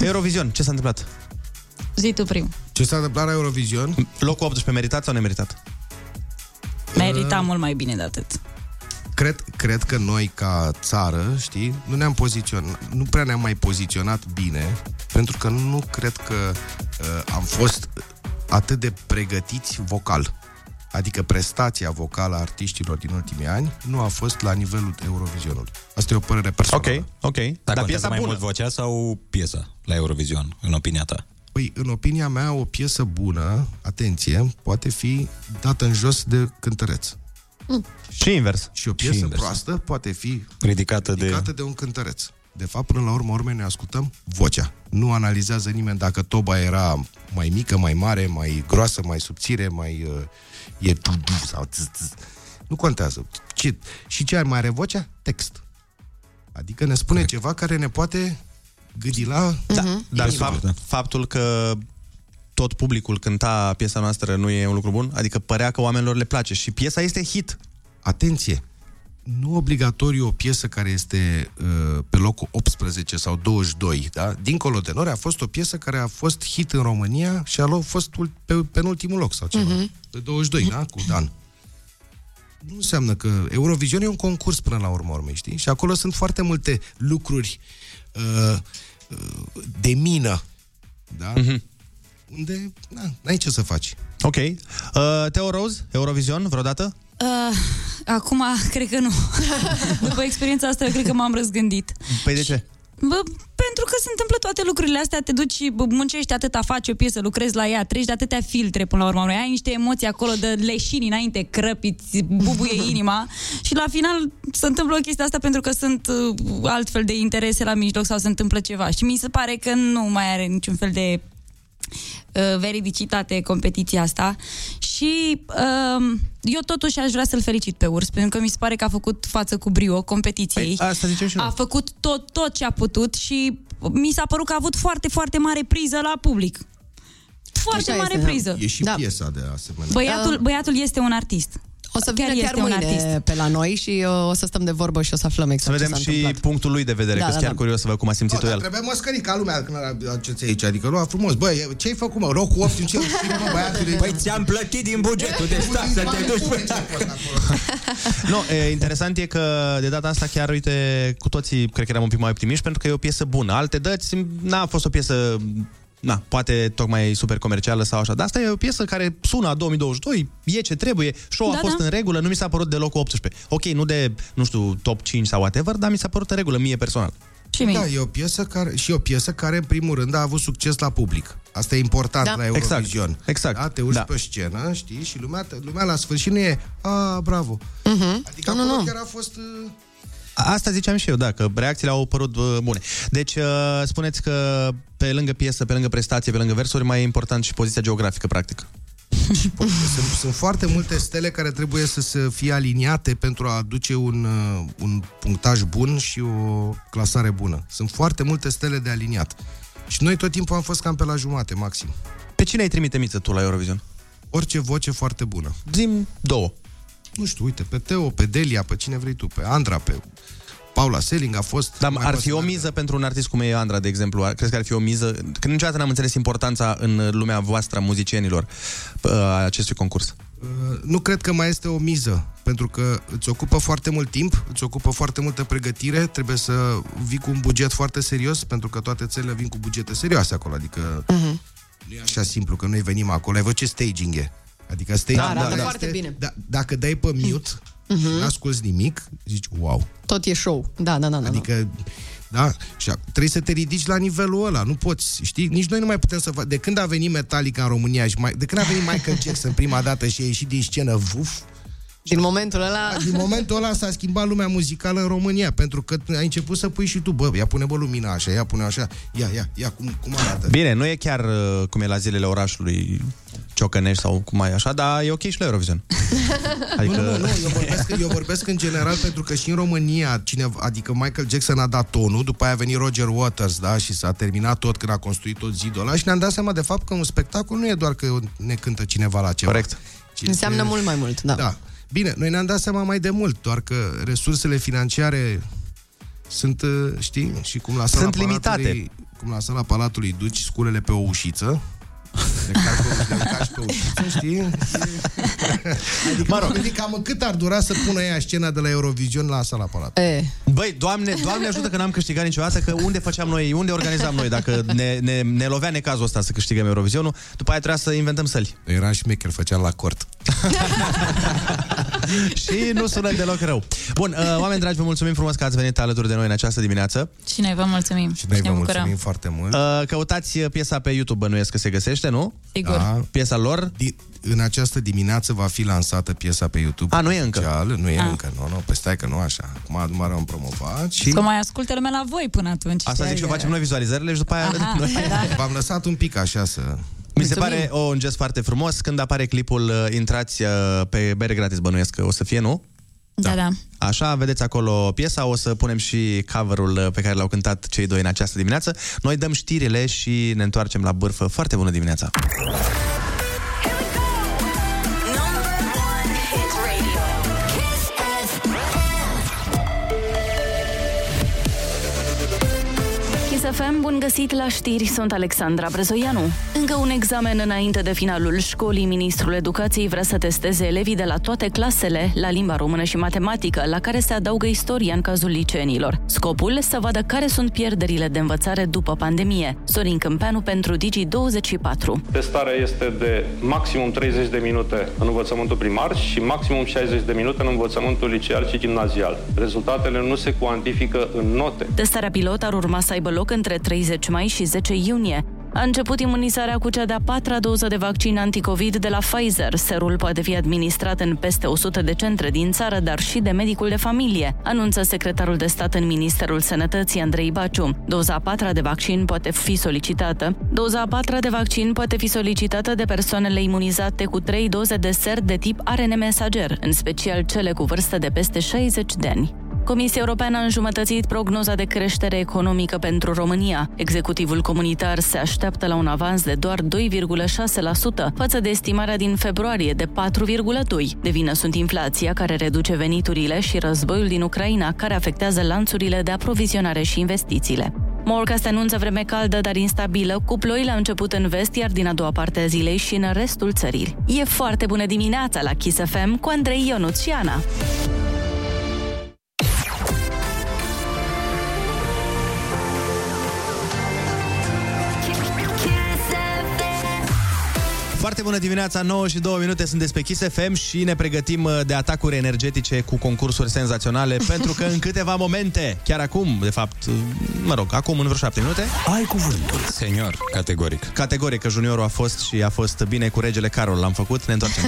Eurovision, ce s-a întâmplat? Zi tu prim. Ce s-a întâmplat la Eurovision? Locul optsprezece, meritat sau nemeritat? Merita uh... mult mai bine de atât. Cred, cred că noi ca țară, știi, nu ne-am poziționat, nu prea ne-am mai poziționat bine, pentru că nu cred că uh, am fost atât de pregătiți vocal. Adică prestația vocală a artiștilor din ultimii ani nu a fost la nivelul Eurovisionului. Asta e o părere personală. Ok, ok. Dar, Dar piesa mai bună. Mult vocea sau piesa la Eurovision, în opinia ta? Păi, în opinia mea, o piesă bună, atenție, poate fi dată în jos de cântăreț. Mm. Și invers. Și o piesă și proastă poate fi ridicată, ridicată de... de un cântăreț. De fapt, până la urmă, urmei, ne ascultăm vocea. Nu analizează nimeni dacă toba era mai mică, mai mare, mai groasă, mai subțire, mai... Uh, e du-du sau... Nu contează. Ce... Și ce mai are vocea? Text. Adică ne spune ceva care ne poate gâdi la... Da, dar fapt, faptul că tot publicul cânta piesa noastră nu e un lucru bun? Adică părea că oamenilor le place și piesa este hit. Atenție! Nu obligatoriu o piesă care este uh, pe locul optsprezece sau douăzeci și doi, da? Dincolo de nori a fost o piesă care a fost hit în România și a fost pe penultimul loc sau ceva. Uh-huh. Pe douăzeci și doi, da? Cu Dan. Nu înseamnă că... Eurovision e un concurs până la urmă, urmei, știi? Și acolo sunt foarte multe lucruri uh, uh, de mină, da? Uh-huh. Unde, na, n-ai ce să faci. Ok. Uh, Theo Rose, Eurovision, vreodată? Uh, acum, cred că nu. După experiența asta, cred că m-am răzgândit. Păi de ce? Bă, pentru că se întâmplă toate lucrurile astea, te duci, bă, muncești atâta, faci o piesă, lucrezi la ea, treci de atâtea filtre până la urmă. Ai niște emoții acolo de leșini înainte, crăpiți, bubuie inima și la final se întâmplă o chestie asta pentru că sunt altfel de interese la mijloc sau se întâmplă ceva. Și mi se pare că nu mai are niciun fel de uh, veridicitate competiția asta și uh, eu totuși aș vrea să-l felicit pe Urs, pentru că mi se pare că a făcut față cu brio competiției. Păi, asta zicem și noi. A făcut tot, tot ce a putut și mi s-a părut că a avut foarte, foarte mare priză la public. Foarte așa mare este, priză. Da. E și da. piesa de asemenea. Băiatul, băiatul este un artist. O să vină chiar, chiar mâine pe la noi și o să stăm de vorbă și o să aflăm exact să vedem ce s-a și întâmplat. Punctul lui de vedere, da, că da, chiar da. curios să văd cum a simțit-o el. Trebuia măscărit ca lumea când era ce-ți aici, adică lua frumos. Băi, ce-ai făcut, mă? Rocul opt, ce-ai făcut, băiatule? Păi ți-am plătit din bugetul, deci stai să te duci. Nu, interesant e că de data asta chiar, uite, cu toții cred că eram un pic mai optimiști pentru că e o piesă bună. Alte dăți, n-a fost o piesă... Na, poate tocmai super comercială sau așa. Dar asta e o piesă care sună a două mii douăzeci și doi, e ce trebuie, show-ul da, a fost da. în regulă, nu mi s-a părut deloc optsprezece. Ok, nu de, nu știu, top cinci sau whatever, dar mi s-a părut în regulă, mie personal. Și mie. Da, e o piesă care, și o piesă care, în primul rând, a avut succes la public. Asta e important da. la Eurovision. Exact, exact. Da, te urci da. pe scenă, știi, și lumea, lumea la sfârșit nu e, a, bravo. Uh-huh. Adică no, acolo no. chiar a fost... Asta ziceam și eu, da, că reacțiile au părut uh, bune. Deci, uh, spuneți că pe lângă piesă, pe lângă prestație, pe lângă versuri, mai e important și poziția geografică, practic. Sunt, sunt foarte multe stele care trebuie să se fie aliniate pentru a aduce un, uh, un punctaj bun și o clasare bună. Sunt foarte multe stele de aliniat. Și noi tot timpul am fost cam pe la jumate, maxim. Pe cine ai trimite, Miță, tu la Eurovision? Orice voce foarte bună. Zim două. Nu știu, uite, pe Teo, pe Delia, pe cine vrei tu, pe Andra, pe Paula Selling a fost... Dar ar fi o miză pentru un artist cum e Andra, de exemplu? Crezi că ar fi o miză? Că niciodată n-am înțeles importanța în lumea voastră a muzicienilor a acestui concurs. Nu cred că mai este o miză, pentru că îți ocupă foarte mult timp, îți ocupă foarte multă pregătire, trebuie să vii cu un buget foarte serios, pentru că toate țările vin cu bugete serioase acolo, adică uh-huh. nu e așa simplu că noi venim acolo, ai văzut ce staging e. Adică stai, da, arată da, foarte da, bine. Da, dacă dai pe mute, mm-hmm. n-asculți nimic, zici wow. Tot e show. Da, da, da, adică da. da, și trebuie să te ridici la nivelul ăla, nu poți, știi? Nici noi nu mai putem să fac. De când a venit Metallica în România și mai... de când a venit Michael Jackson prima dată și a ieșit din scenă vuf. Din momentul ăla, din momentul ăla s-a schimbat lumea muzicală în România, pentru că ai început să pui și tu, bă, ia pune bă lumina așa, ia pune așa. Ia, ia, ia cum cum arată. Bine, nu e chiar cum e la zilele orașului Ciocănești sau cum mai așa, dar e ok și la Eurovision. Adică... Nu, nu, nu, eu vorbesc, eu vorbesc în general pentru că și în România, cineva, adică Michael Jackson a dat tonul, după aia a venit Roger Waters, da, și s-a terminat tot când a construit tot zidul ăla și ne-am dat seama de fapt că un spectacol nu e doar că ne cântă cineva la ceva. Corect. Ci înseamnă ne... mult mai mult, da. Da. Bine, noi ne-am dat seama mai de mult, doar că resursele financiare sunt, știi, și cum la sala sunt limitate. Palatului, cum la sala Palatului duci sculele pe o ușiță, de cași pe o ușiță, știi? Adică mă rog, cam cât ar dura să pună ea scena de la Eurovision la sala Palatului? E. Băi, Doamne, Doamne ajută că n-am câștigat niciodată, că unde făceam noi, unde organizam noi, dacă ne, ne, ne lovea necazul ăsta să câștigăm Eurovisionul, după aia trebuia să inventăm săli. Era și maker, făceam la cort. Și nu sună deloc rău. Bun, uh, oameni dragi, vă mulțumim frumos că ați venit alături de noi în această dimineață. Și noi vă mulțumim. Și noi vă mulțumim foarte mult. Uh, căutați piesa pe YouTube, bănuiesc că se găsește, nu? Sigur. Da. Piesa lor. Di- în această dimineață va fi lansată piesa pe YouTube. A, nu e încă. Special. Nu e A. încă, nu, nu, păi stai că nu așa. Acum numai am promovat și... Că mai ascultă lumea la voi până atunci. Asta zic și eu, facem noi vizualizările și după aia... Aha, noi... da. V-am lăsat un pic așa să... Mi se pare o, un gest foarte frumos. Când apare clipul, intrați pe Bere Gratis, bănuiesc că o să fie, nu? Da, da. Așa, vedeți acolo piesa, o să punem și cover-ul pe care l-au cântat cei doi în această dimineață. Noi dăm știrile și ne întoarcem la bârfă. Foarte bună dimineața! F M, bun găsit la știri, sunt Alexandra Brezoianu. Încă un examen înainte de finalul școlii, ministrul educației vrea să testeze elevii de la toate clasele la limba română și matematică, la care se adaugă istoria în cazul liceenilor. Scopul, să vadă care sunt pierderile de învățare după pandemie. Sorin Câmpeanu pentru Digi douăzeci și patru. Testarea este de maximum treizeci de minute în învățământul primar și maximum șaizeci de minute în învățământul liceal și gimnazial. Rezultatele nu se cuantifică în note. Testarea pilot ar urma să aibă loc în între treizeci mai și zece iunie. A început imunizarea cu cea de-a patra doză de vaccin anticovid de la Pfizer. Serul poate fi administrat în peste o sută de centre din țară, dar și de medicul de familie, anunță secretarul de stat în Ministerul Sănătății, Andrei Baciu. Doza a patra de vaccin poate fi solicitată. Doza a patra de vaccin poate fi solicitată de persoanele imunizate cu trei doze de ser de tip A R N mesager, în special cele cu vârstă de peste șaizeci de ani. Comisia Europeană a înjumătățit prognoza de creștere economică pentru România. Executivul comunitar se așteaptă la un avans de doar doi virgulă șase la sută față de estimarea din februarie de patru virgulă doi la sută. De vină sunt inflația, care reduce veniturile, și războiul din Ucraina, care afectează lanțurile de aprovizionare și investițiile. Morcast anunță vreme caldă, dar instabilă, cu ploi la început în vest, iar din a doua parte a zilei și în restul țării. E foarte bună dimineața la Kiss F M cu Andrei, Ionuț și Ana. Foarte bună dimineața, nouă și două minute, sunteți pe Kiss F M și ne pregătim de atacuri energetice cu concursuri senzaționale, pentru că în câteva momente, chiar acum, de fapt, mă rog, acum în vreo șapte minute... Ai cuvântul, senior, categoric. Categoric, că juniorul a fost și a fost bine cu regele Carol, l-am făcut, ne întoarcem.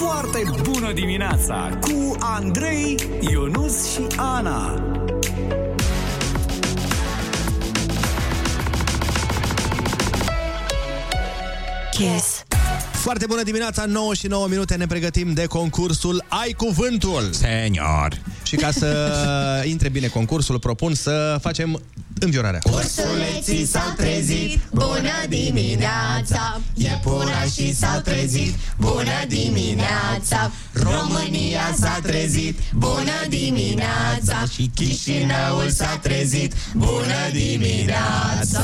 Foarte bună dimineața cu Andrei, Ionuț și Ana. Yes. Foarte bună dimineața, nouă și nouă minute, ne pregătim de concursul Ai Cuvântul, senior. Și ca să intre bine concursul, propun să facem înviorarea. Ursuleții s-au trezit, bună dimineața. Iepurașii s-au trezit, bună dimineața. România s-a trezit, bună dimineața. Și Chișinăul s-a trezit, bună dimineața.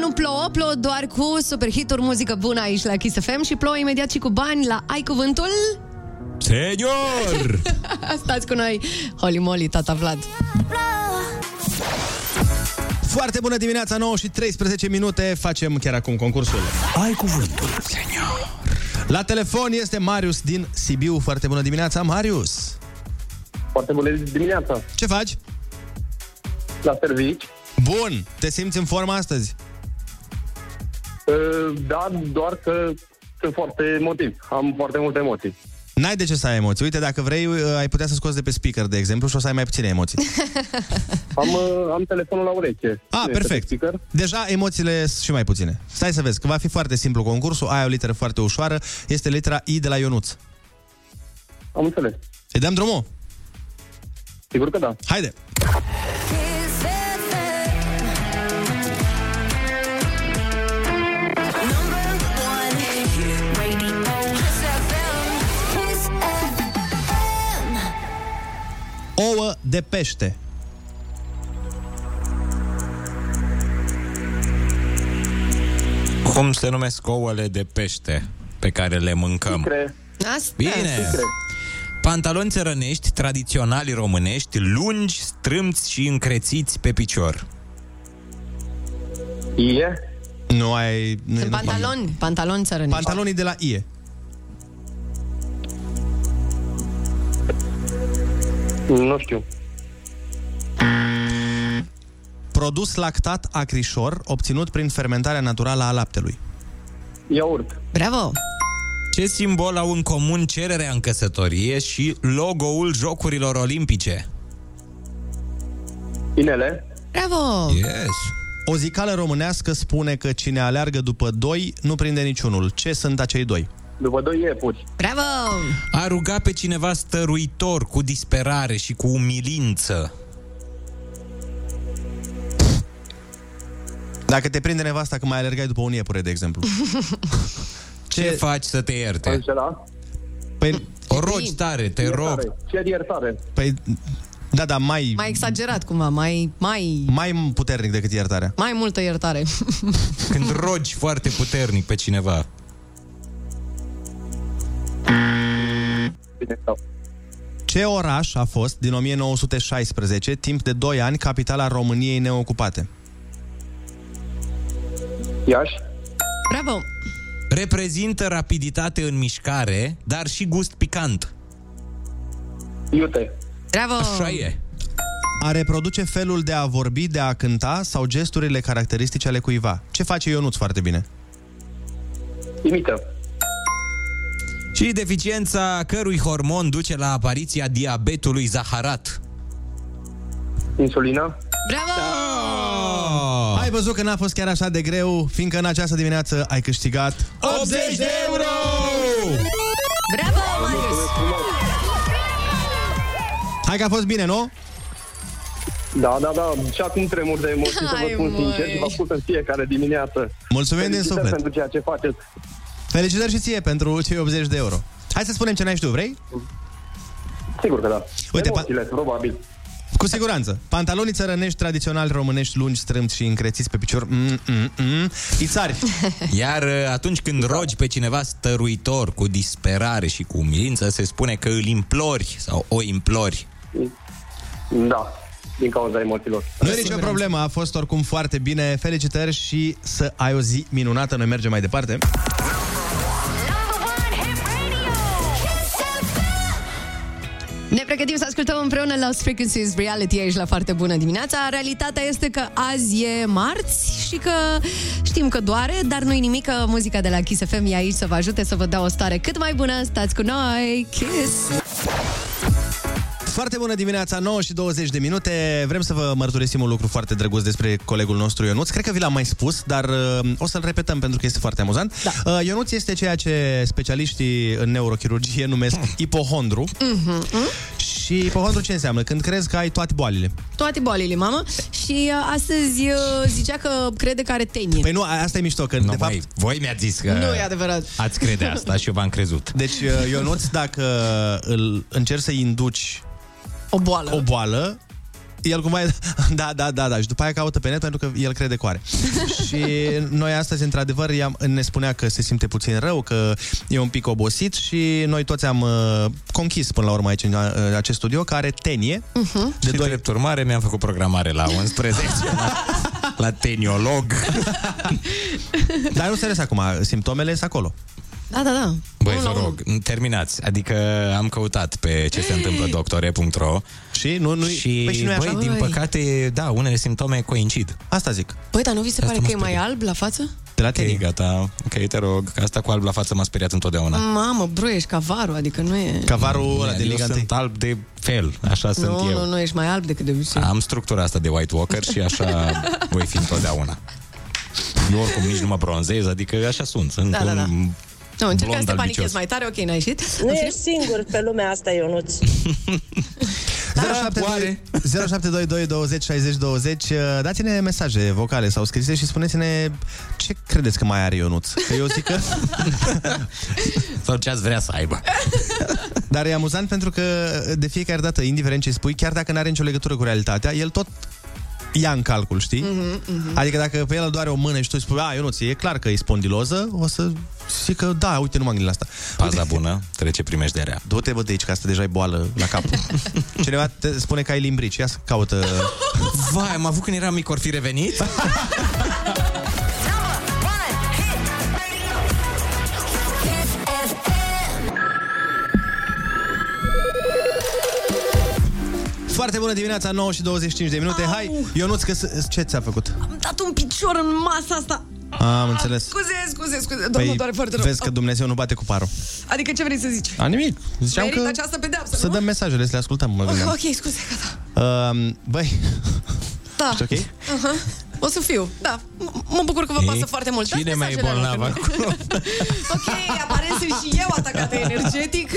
Nu plouă, plouă doar cu superhituri, muzică bună aici la Kiss F M și plouă imediat și cu bani la Ai Cuvântul... Senior! Stați cu noi, holy moly, tata Vlad! Foarte bună dimineața, nouă și treisprezece minute, facem chiar acum concursul Ai Cuvântul, senior! La telefon este Marius din Sibiu. Foarte bună dimineața, Marius! Foarte bună dimineața! Ce faci? La servici. Bun, te simți în formă astăzi? Da, doar că sunt foarte emotiv. Am foarte multe emoții. N-ai de ce să ai emoții. Uite, dacă vrei, ai putea să scoți de pe speaker, de exemplu, și o să ai mai puține emoții. Am, am telefonul la ureche. Ah, perfect. Deja emoțiile și mai puține. Stai să vezi, că va fi foarte simplu concursul. Ai o literă foarte ușoară. Este litera I de la Ionuț. Am înțeles. Îi dăm drumul? Sigur că da. Haide! Ouă de pește. Cum se numesc ouăle de pește pe care le mâncăm? Sucre. Bine! Sucre. Pantaloni țărănești, tradiționali românești, lungi, strâmți și încrețiți pe picior. Ie? Nu ai... Sunt pantaloni, pantaloni țărănești. Pantalonii de la Ie. Nu știu. Produs lactat acrișor obținut prin fermentarea naturală a laptelui. Iaurt. Bravo! Ce simbol au în comun cererea în căsătorie și logo-ul Jocurilor Olimpice? Inele. Bravo! Yes! O zicală românească spune că cine aleargă după doi nu prinde niciunul. Ce sunt acei doi? După doi iepuri. Bravo! A ruga pe cineva stăruitor, cu disperare și cu umilință. Dacă te prinde nevasta că mai alergai după un iepure, de exemplu. Ce, Ce faci să te ierte? Angela? Păi, o rogi tare, te iertare. Rog. Cer iertare. Păi, da, da, mai... Mai exagerat cumva, mai... Mai, mai puternic decât iertarea. Mai multă iertare. Când rogi foarte puternic pe cineva. Ce oraș a fost din o mie nouă sute șaisprezece timp de doi ani capitala României neocupate? Iași. Bravo! Reprezintă rapiditate în mișcare, dar și gust picant. Iute. Bravo! Așa e. A reproduce felul de a vorbi, de a cânta sau gesturile caracteristice ale cuiva. Ce face Ionuț foarte bine? Imită. Și deficiența cărui hormon duce la apariția diabetului zaharat? Insulina. Bravo! Da! Ai văzut că n-a fost chiar așa de greu, fiindcă în această dimineață ai câștigat optzeci de euro! Bravo, Marius! Hai că a fost bine, nu? Da, da, da. Și acum tremur de emoții, să vă spun sincer, și vă ascult în fiecare dimineață. Mulțumim din suflet pentru ceea ce faceți. Felicitări și ție pentru cei optzeci de euro. Hai să spunem ce n-ai și tu, vrei? Sigur că da. Uite, emoțiile, pa- probabil. Cu siguranță. Pantaloni țărănești tradițional românești lungi, strâmți și încrețiți pe picior. Mm, mm, mm. Ițari. Iar atunci când rogi pe cineva stăruitor, cu disperare și cu umilință, se spune că îl implori sau o implori. Da, din cauza emoțiilor. Nu e nicio problemă, a fost oricum foarte bine. Felicitări și să ai o zi minunată. Noi mergem mai departe. Ne pregătim să ascultăm împreună Lost Frequencies Reality aici la Foarte Bună Dimineața. Realitatea este că azi e marți și că știm că doare, dar nu-i nimic, că muzica de la Kiss F M e aici să vă ajute să vă dea o stare cât mai bună. Stați cu noi! Kiss! Foarte bună dimineața, nouă și douăzeci de minute. Vrem să vă mărturisim un lucru foarte drăguț despre colegul nostru Ionuț. Cred că vi l-am mai spus, dar uh, o să-l repetăm pentru că este foarte amuzant. Da. Uh, Ionuț este ceea ce specialiștii în neurochirurgie numesc ipohondru. Mm-hmm. Mm? Și ipohondru ce înseamnă? Când crezi că ai toate boalile. Toate boalile, mamă. Și uh, astăzi uh, zicea că crede că are tenie. Păi nu, asta e mișto, că no, de fapt... Voi mi-ați zis că nu e adevărat. Ați crede asta și eu v-am crezut. Deci, uh, Ionuț, dacă îl încerci să-i induci o boală. O boală. El cumva e, da, da, da, da. Și după aia caută pe net pentru că el crede că are. Și noi astăzi, într-adevăr, i-am, ne spunea că se simte puțin rău, că e un pic obosit și noi toți am uh, conchis până la urmă aici în uh, acest studio că are tenie. Uh-huh. De și doi... drept urmare mi-am făcut programare la unsprezece la, la teniolog. Dar nu se râs acum, simptomele sunt acolo. Da, da, da. Băi, vă rog, terminați. Adică am căutat pe ce se întâmplă doctore punct ro și, nu, nu, și păi și nu băi, din păcate, da, unele simptome coincid. Asta zic. Băi, dar nu vi se asta pare că e mai alb la față? De la tine. Okay, gata, ok, te rog, că asta cu alb la față m-a speriat întotdeauna. Mamă, bro, ești cavaru, adică nu e... Cavarul ăla de Liga unu. Sunt alb de fel, așa no, sunt eu. Nu, nu, ești mai alb decât de obicei. Am structura asta de White Walker și așa voi fi întotdeauna. Eu oricum nici nu mă bronzez, adică așa sunt, sunt da, un... da, da. Nu, încercam să te panichezi mai tare, ok, n-ai ieșit. Nu ești singur pe lumea asta, Ionuț. zero șapte doi doi douăzeci șaizeci douăzeci. Dați-ne mesaje vocale sau scrise și spuneți-ne ce credeți că mai are Ionuț. Că eu zic că... sau ce ați vrea să aibă. Dar e amuzant pentru că de fiecare dată, indiferent ce spui, chiar dacă n-are nicio legătură cu realitatea, el tot ia în calcul, știi? Uh-huh, uh-huh. Adică dacă pe el doare o mână și tu îi spui, a, Ionuț, e clar că e spondiloză, o să zic că da, uite, nu m-am gândit la asta. Paza uite, bună trece primejderea. Du-te, bă, de aici, că asta deja e boală la cap. Cineva te spune că ai limbrici, ia să caută... Vai, am avut când eram mic, or fi revenit? Foarte bună dimineața, nouă și douăzeci și cinci de minute. Au. Hai, Ionuț, că ce ți-a făcut? Am dat un picior în masa asta. A, am înțeles. Scuze, scuze, scuze. Doamne, păi, doare foarte rău. Vezi că Dumnezeu nu bate cu parul. Adică ce vrei să zici? A, nimic. Ziceam că această pedeapsă, să nu? Dăm mesajele, să le ascultăm. Mă gândeam. Ok, ok, scuze, gata. Uh, băi. Da. Ești ok? Uh-huh. O să fiu, da. Mă bucur că vă pasă ei, foarte mult. Cine dați mai e bolnav acolo? Ok, aparent sunt și eu atacată energetic.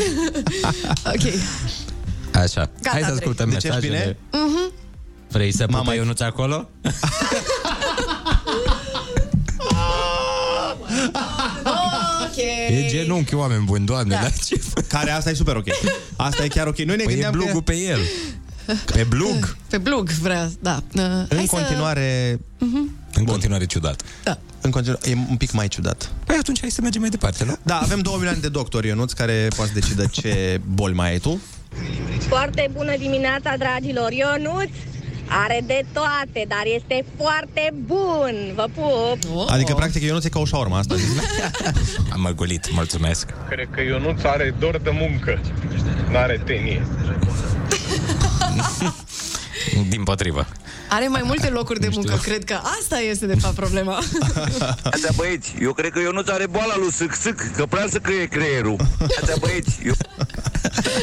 Ok. Așa. Gata, hai să ascultăm mesajele. Uh-huh. Vrei să pupa Ionuț acolo? Okay. E genunchi, oameni buni, Doamne, da. Dar ce... Care asta e super ok. Asta e chiar ok. Noi ne păi gândeam e blugul că... pe el. Pe blug. Pe blug vrea, da. Uh, în continuare... Să... Uh-huh. În continuare ciudat. Da. În continuare, e un pic mai ciudat. Păi atunci hai să mergem mai departe, nu? Da, avem două milioane de doctori, Ionuț, care poate decide ce boli mai ai tu. Foarte bună dimineața, dragilor! Ionuț Are de toate, dar este foarte bun. Vă pup! Oh. Adică, practic, Ionuț e ca o șaurma asta. Am măgulit, mulțumesc. Cred că Ionuț are dor de muncă. N-are tenie. Din potrivă. Are mai multe locuri de muncă, cred că asta este de fapt problema. Atea băieți, eu cred că Ionuț are boala lui Sâc-Sâc, că prea sâcăie creierul. Atea băieți, eu...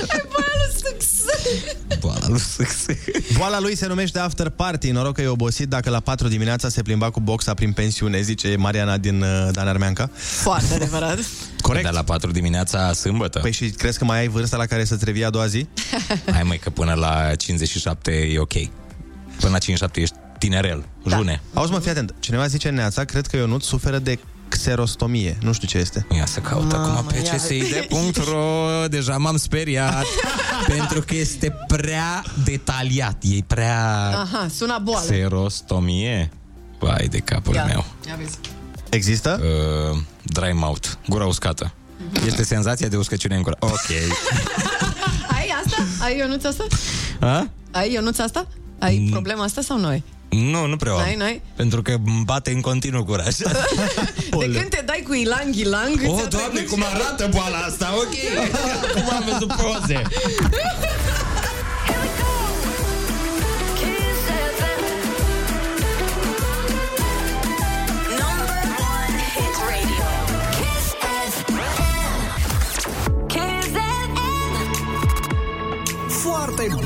Ai boala lui Sâc-Sâc. Boala lui Sâc-Sâc. Boala lui se numește after party, noroc că e obosit dacă la patru dimineața se plimba cu boxa prin pensiune, zice Mariana din Dan Armeanca. Foarte adevărat. Corect. Dar la patru dimineața sâmbătă. Păi și crezi că mai ai vârsta la care să-ți revii a doua zi? Hai măi că până la cincizeci și șapte e ok. Până la cincizeci și șapte ești tinerel, da. June. Auzi mă, fii atent, cineva zice Neața, cred că Ionuț suferă de xerostomie. Nu știu ce este. Ia să caut Mama, acum pe c s i d punct r o. Deja m-am speriat. Pentru că este prea detaliat. E prea... Aha, sună boală. Xerostomie. Vai de capul ia. meu. Ia vezi. Există? Uh, dry mouth, gura uscată. Mm-hmm. Este senzația de uscăciune în gură. Ok. Ai asta? Ai Ionuț asta? A? Ai Ionuț asta? Ai problema asta sau noi? Nu, nu prea am. N-ai, n-ai? Pentru că îmi bate în continuu gura. De când te dai cu ilang-ilang... O, oh, Doamne, cum arată boala asta, ok. Cum am văzut proze.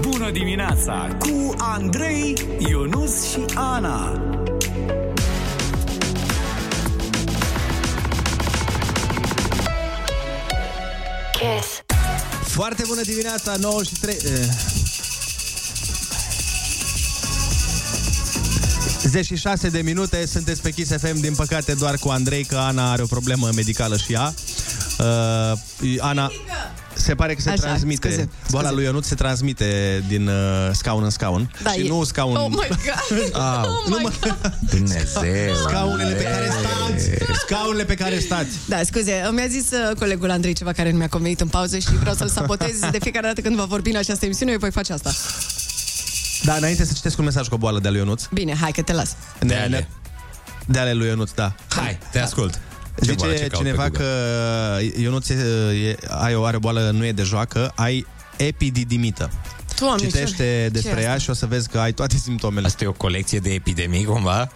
Bună dimineața cu Andrei, Ionuț și Ana. Kiss. Foarte bună dimineața, nouă și trei zece și șase de minute, sunteți pe Kiss F M, din păcate doar cu Andrei, că Ana are o problemă medicală și ea. Uh, Ana... Se pare că se Așa, transmite. Scuze, scuze. Boala lui Ionuț se transmite din uh, scaun în scaun. Da, și e... nu scaun... Oh my God! Ah, oh my God. Dumnezeu! Scaunele pe care stați! Scaunele pe care stați! Da, scuze, mi-a zis uh, colegul Andrei ceva care nu mi-a convenit în pauză și vreau să-l sabotez. De fiecare dată când va vorbi în această emisiune, eu voi face asta. Da, înainte să citesc un mesaj cu o boală de-a lui Ionuț. Bine, hai că te las. De ale, de ale lui Ionuț, da. Hai, te ascult. Ce zice boală, cineva că Ionuț are o are boală, nu e de joacă, ai epididimită. Doamne, citește ce? despre ce ea și o să vezi că ai toate simptomele. Asta e o colecție de epidemii, cumva?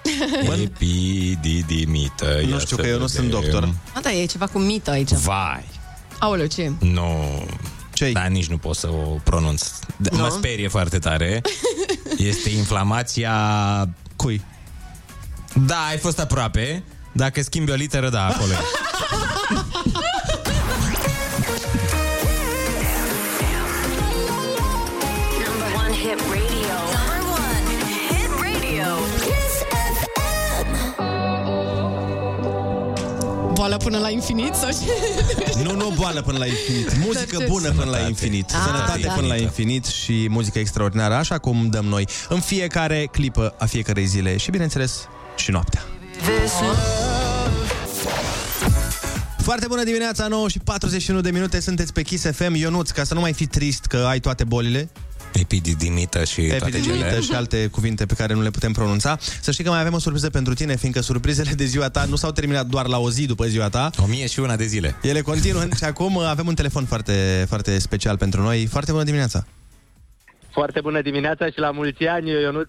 Epididimită. Nu știu, că eu nu sunt doctor. A, da, e ceva cu mită aici. Vai. Aoleu, ce? Nu. Ce-i? Da, nici nu pot să o pronunț. No? Mă sperie foarte tare. Este inflamația... Cui? Da, ai fost aproape. Dacă schimbi o literă, da, acolo. Boală până la infinit? Sau ce? Nu, nu boală până la infinit. Muzică bună până la infinit. Sănătate până la infinit și muzică extraordinară, așa cum dăm noi în fiecare clipă a fiecarei zile și, bineînțeles, și noaptea. Foarte bună dimineața, nouă și patruzeci și unu de minute, sunteți pe Kiss F M. Ionuț, ca să nu mai fii trist că ai toate bolile, epididimită și epididimită toate și alte cuvinte pe care nu le putem pronunța, să știi că mai avem o surpriză pentru tine, fiindcă surprizele de ziua ta nu s-au terminat doar la o zi după ziua ta. O mie și una de zile. Ele continuă și acum avem un telefon foarte, foarte special pentru noi. Foarte bună dimineața. Foarte bună dimineața și la mulți ani, Ionuț,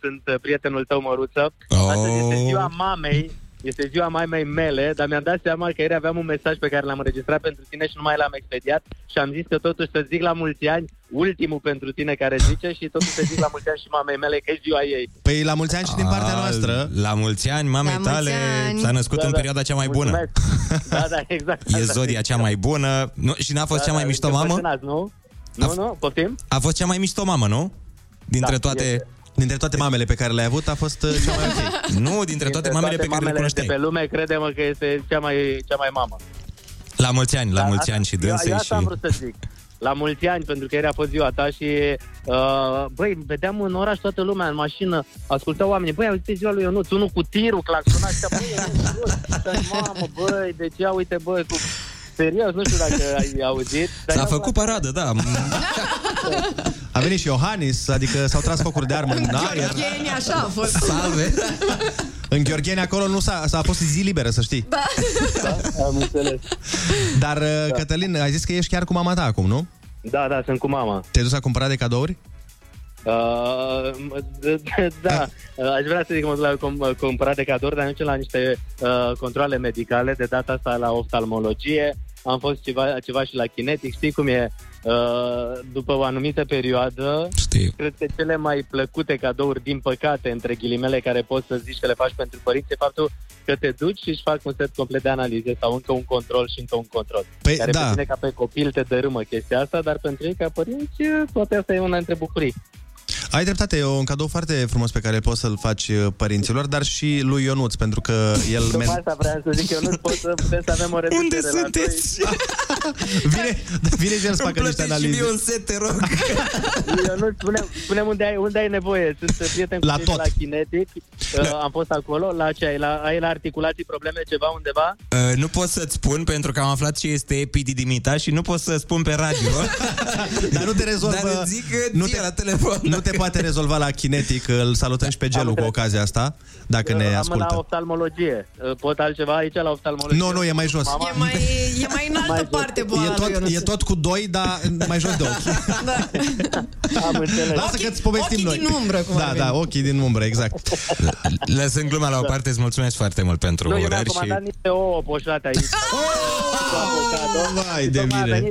sunt prietenul tău, Măruță. Oh. Astăzi este ziua mamei, este ziua mamei mele, dar mi-am dat seama că ieri aveam un mesaj pe care l-am înregistrat pentru tine și nu mai l-am expediat și am zis că totuși să zic la mulți ani, ultimul pentru tine care zice și totuși să zic la mulți ani și mamei mele, că e ziua ei. Păi la mulți ani și din partea noastră. La mulți ani, mamei tale, s-a născut da, în da, perioada cea mai mulțumesc. bună. Da, da, exact. E zodia cea mai bună. Nu, și n-a fost da, cea mai da, mișto mamă? Nu? A, nu, nu, poftim. A fost cea mai mișto mamă, nu? Dintre, da, toate, dintre toate mamele pe care le-ai avut, a fost cea mai ok. Nu, dintre, dintre toate mamele toate pe care le cunoșteai. Pe lume, crede-mă că este cea mai, cea mai mamă. La mulți ani, la da, mulți asta, ani și dânsei. Eu asta și... am vrut să zic. La mulți ani, pentru că ieri a fost ziua ta și... Uh, băi, vedeam în oraș toată lumea, în mașină, ascultau oamenii. Băi, uite ziua lui Ionuț, unul cu tirul, claxonat. Băi, mamă, băi, de ce, uite, băi, cu... Serios, nu știu dacă ai auzit. S-a făcut la... paradă, da. A venit și Iohannis, adică s-au tras focuri de armă în, în aer. Gheorgheni, așa a fost. Salve. În Gheorgheni acolo nu s-a, s-a fost zi liberă, să știi. Da, da am înțeles. Dar, da. Cătălin, ai zis că ești chiar cu mama ta acum, nu? Da, da, sunt cu mama. Te-ai dus a cumpăra de cadouri? Uh, da, aș vrea să zic că mă duc la cumpărat de cadouri, dar nici la niște uh, controle medicale, de data asta la oftalmologie, am fost ceva, ceva și la kinetic, știi cum e, uh, după o anumită perioadă, știi. Cred că cele mai plăcute cadouri, din păcate, între ghilimele, care poți să zici că le faci pentru părinți, e faptul că te duci și își fac un set complet de analize sau încă un control și încă un control. Păi, care da. Pe tine ca pe copil te dărâmă chestia asta, dar pentru ei ca părinți, poate asta e una dintre bucurii. Ai dreptate, e un cadou foarte frumos pe care poți să-l faci părinților, dar și lui Ionuț, pentru că el... După asta vreau să zic, Ionuț, pot să putem să avem o reducere. Unde sunteți? Vine, vine și el să facă niște analize. Îmi plătești și mie un set, te rog. Ionuț, spune, spune unde, ai, unde ai nevoie. Sunt prieten cu la tot. La kinetic, uh, am fost acolo, la ce ai, la, ai la articulații probleme ceva undeva? Uh, nu pot să-ți spun, pentru că am aflat ce este epididimita și nu pot să spun pe radio. Dar nu te rezolvă... Dar îți zic nu te, la telefon. Nu te poate rezolva la kinetic, îl salutăm și pe Gelu cu ocazia asta, dacă ne ascultă. Am la oftalmologie. Pot altceva aici la oftalmologie? Nu, nu, e mai jos. E mai, e mai în altă mai parte boala. E tot, e tot cu doi, dar mai jos de ochi. Da. Am înțeles. Lasă că îți povestim noi. Ochii din umbră, cum Da, da, ochii din umbră, exact. Lăsând gluma la o parte, îți mulțumesc foarte mult pentru urări și... Nu, eu mi-am comandat niște ouă poșate aici. Vai de mine.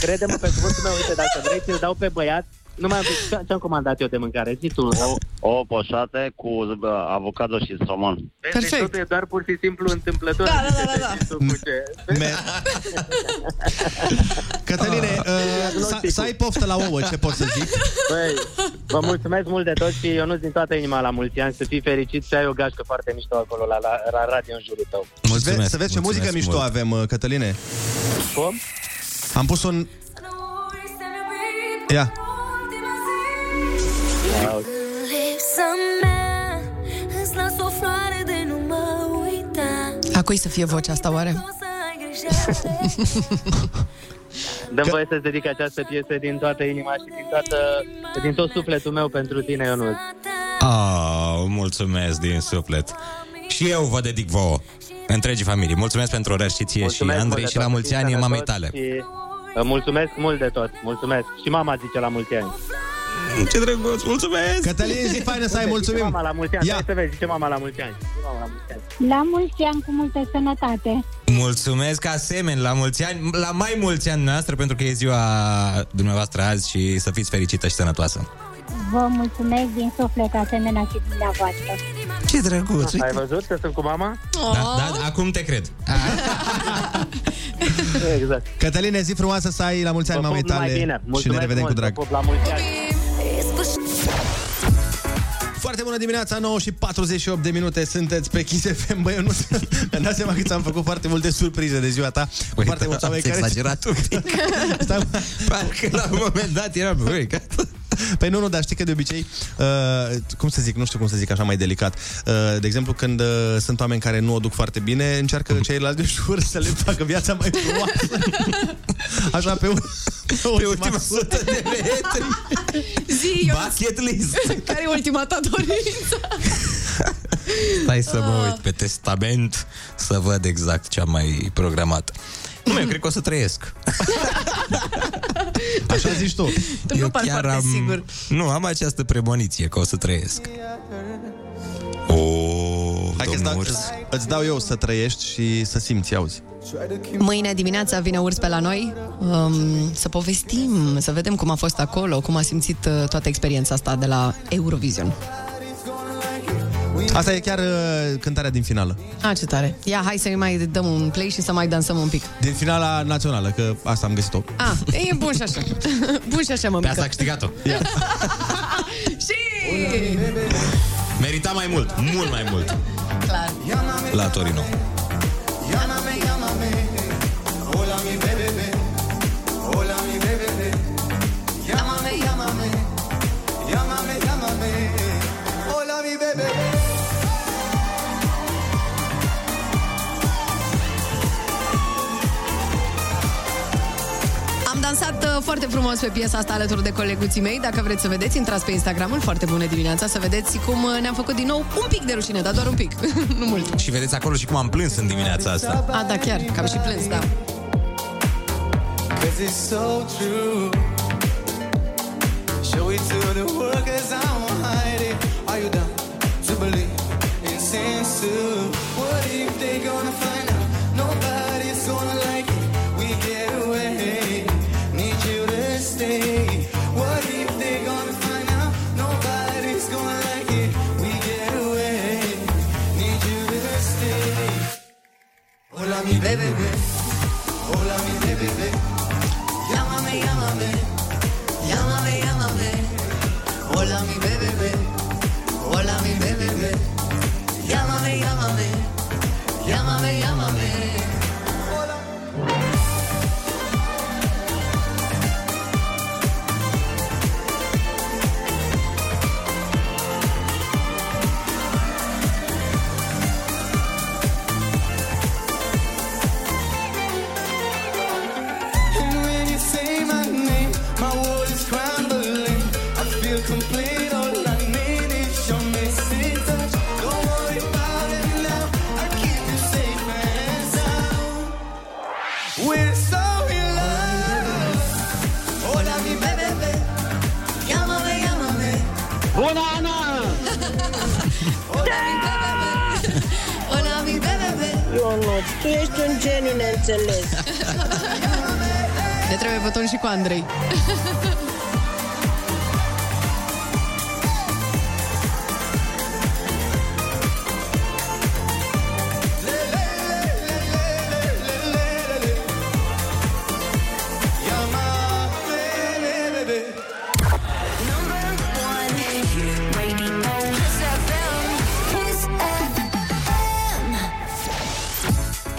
Crede-mă pe cuvântul meu, uite, dacă vrei, ți-l dau pe băiat. Nu mai am zis, ce-am comandat eu de mâncare? Zi tu. O, o poșate cu uh, avocado și somon. Perfect. Totul e doar pur și simplu întâmplător. Da, da, da, da. Cătăline, uh, să ai poftă la ouă, ce pot să zic? Băi, vă mulțumesc mult de tot și eu nu-ți din toată inima la mulți ani. Să fii fericit și ai o gașcă foarte mișto acolo la, la, la radio în jurul tău. Mulțumesc. Să vezi ce muzică mult. Mișto avem, Cătăline. Cum? Am pus un... Ia. A cui să fie vocea asta, oare? Dă-mi voie să-ți dedic această piesă din toată inima și din, toată, din tot sufletul meu pentru tine, Ionuț. Oh, mulțumesc din suflet. Și eu vă dedic vouă, întregii familii. Mulțumesc pentru orări și ție mulțumesc și Andrei și la mulți ani mamei tale. Și... Mulțumesc mult de tot, mulțumesc. Și mama zice la mulți ani. Ce drăguț, mulțumesc! Cătălin, zi faină să ai, mulțumim! Mama la mulți ani, ia. Hai să vezi, zice mama la mulți ani. La mulți ani, cu multă sănătate! Mulțumesc, asemen, la mulți ani, la mai mulți ani noastră, pentru că e ziua dumneavoastră azi și să fiți fericită și sănătoasă! Vă mulțumesc din suflet, asemenea și dumneavoastră! Ce drăguț! Ai văzut că sunt cu mama? Da, da, acum te cred! Exact. Cătăline, zi frumoasă să ai, la mulți ani mamei tale și ne revedem cu drag. Foarte bună dimineața, nouă și patruzeci și opt de minute, sunteți pe Kiss F M, băi, eu nu... Îmi dau seama că ți-am făcut foarte multe surprize de ziua ta. Băi, foarte mulți oameni care... exagerat un pic. Parcă la un moment dat era... Băi, gata. Păi nu, nu, dar știi că de obicei, uh, cum să zic, nu știu cum să zic așa mai delicat. Uh, de exemplu, când uh, sunt oameni care nu o duc foarte bine, încearcă ceilalți de jur să le facă viața mai frumoasă. Așa pe, un, pe ultima, ultima sută de metri. Zi, bucket list. Care e ultima ta dorință? Stai să mă uit pe testament să văd exact ce am mai programat. Nu, eu cred că o să trăiesc. Așa zici tu. Tu eu nu chiar am... Sigur. Nu, am această premoniție că o să trăiesc. O, hai că îți dau, îți dau eu să trăiești și să simți, auzi. Mâine dimineața vine Urs pe la noi, um, să povestim, să vedem cum a fost acolo, cum a simțit toată experiența asta de la Eurovision. Asta e chiar uh, cântarea din finală. A, ce tare. Ia, hai să-i mai dăm un play și să mai dansăm un pic. Din finala națională, că asta am găsit-o. A, e bun și așa. Bun și așa, mămică. Pe asta a câștigat-o. Și... Merita mai mult, mult mai mult. Clar. La Torino. dansat foarte frumos pe piesa asta alături de coleguții mei. Dacă vreți să vedeți, intrați pe Instagramul Foarte Bună Dimineața să vedeți cum ne-am făcut din nou un pic de rușine, dar doar un pic, nu mult. Și vedeți acolo și cum am plâns în dimineața asta. A, da, chiar, că am și plâns, da. Tu ești un genii neînțeles. Ne trebuie buton și cu Andrei.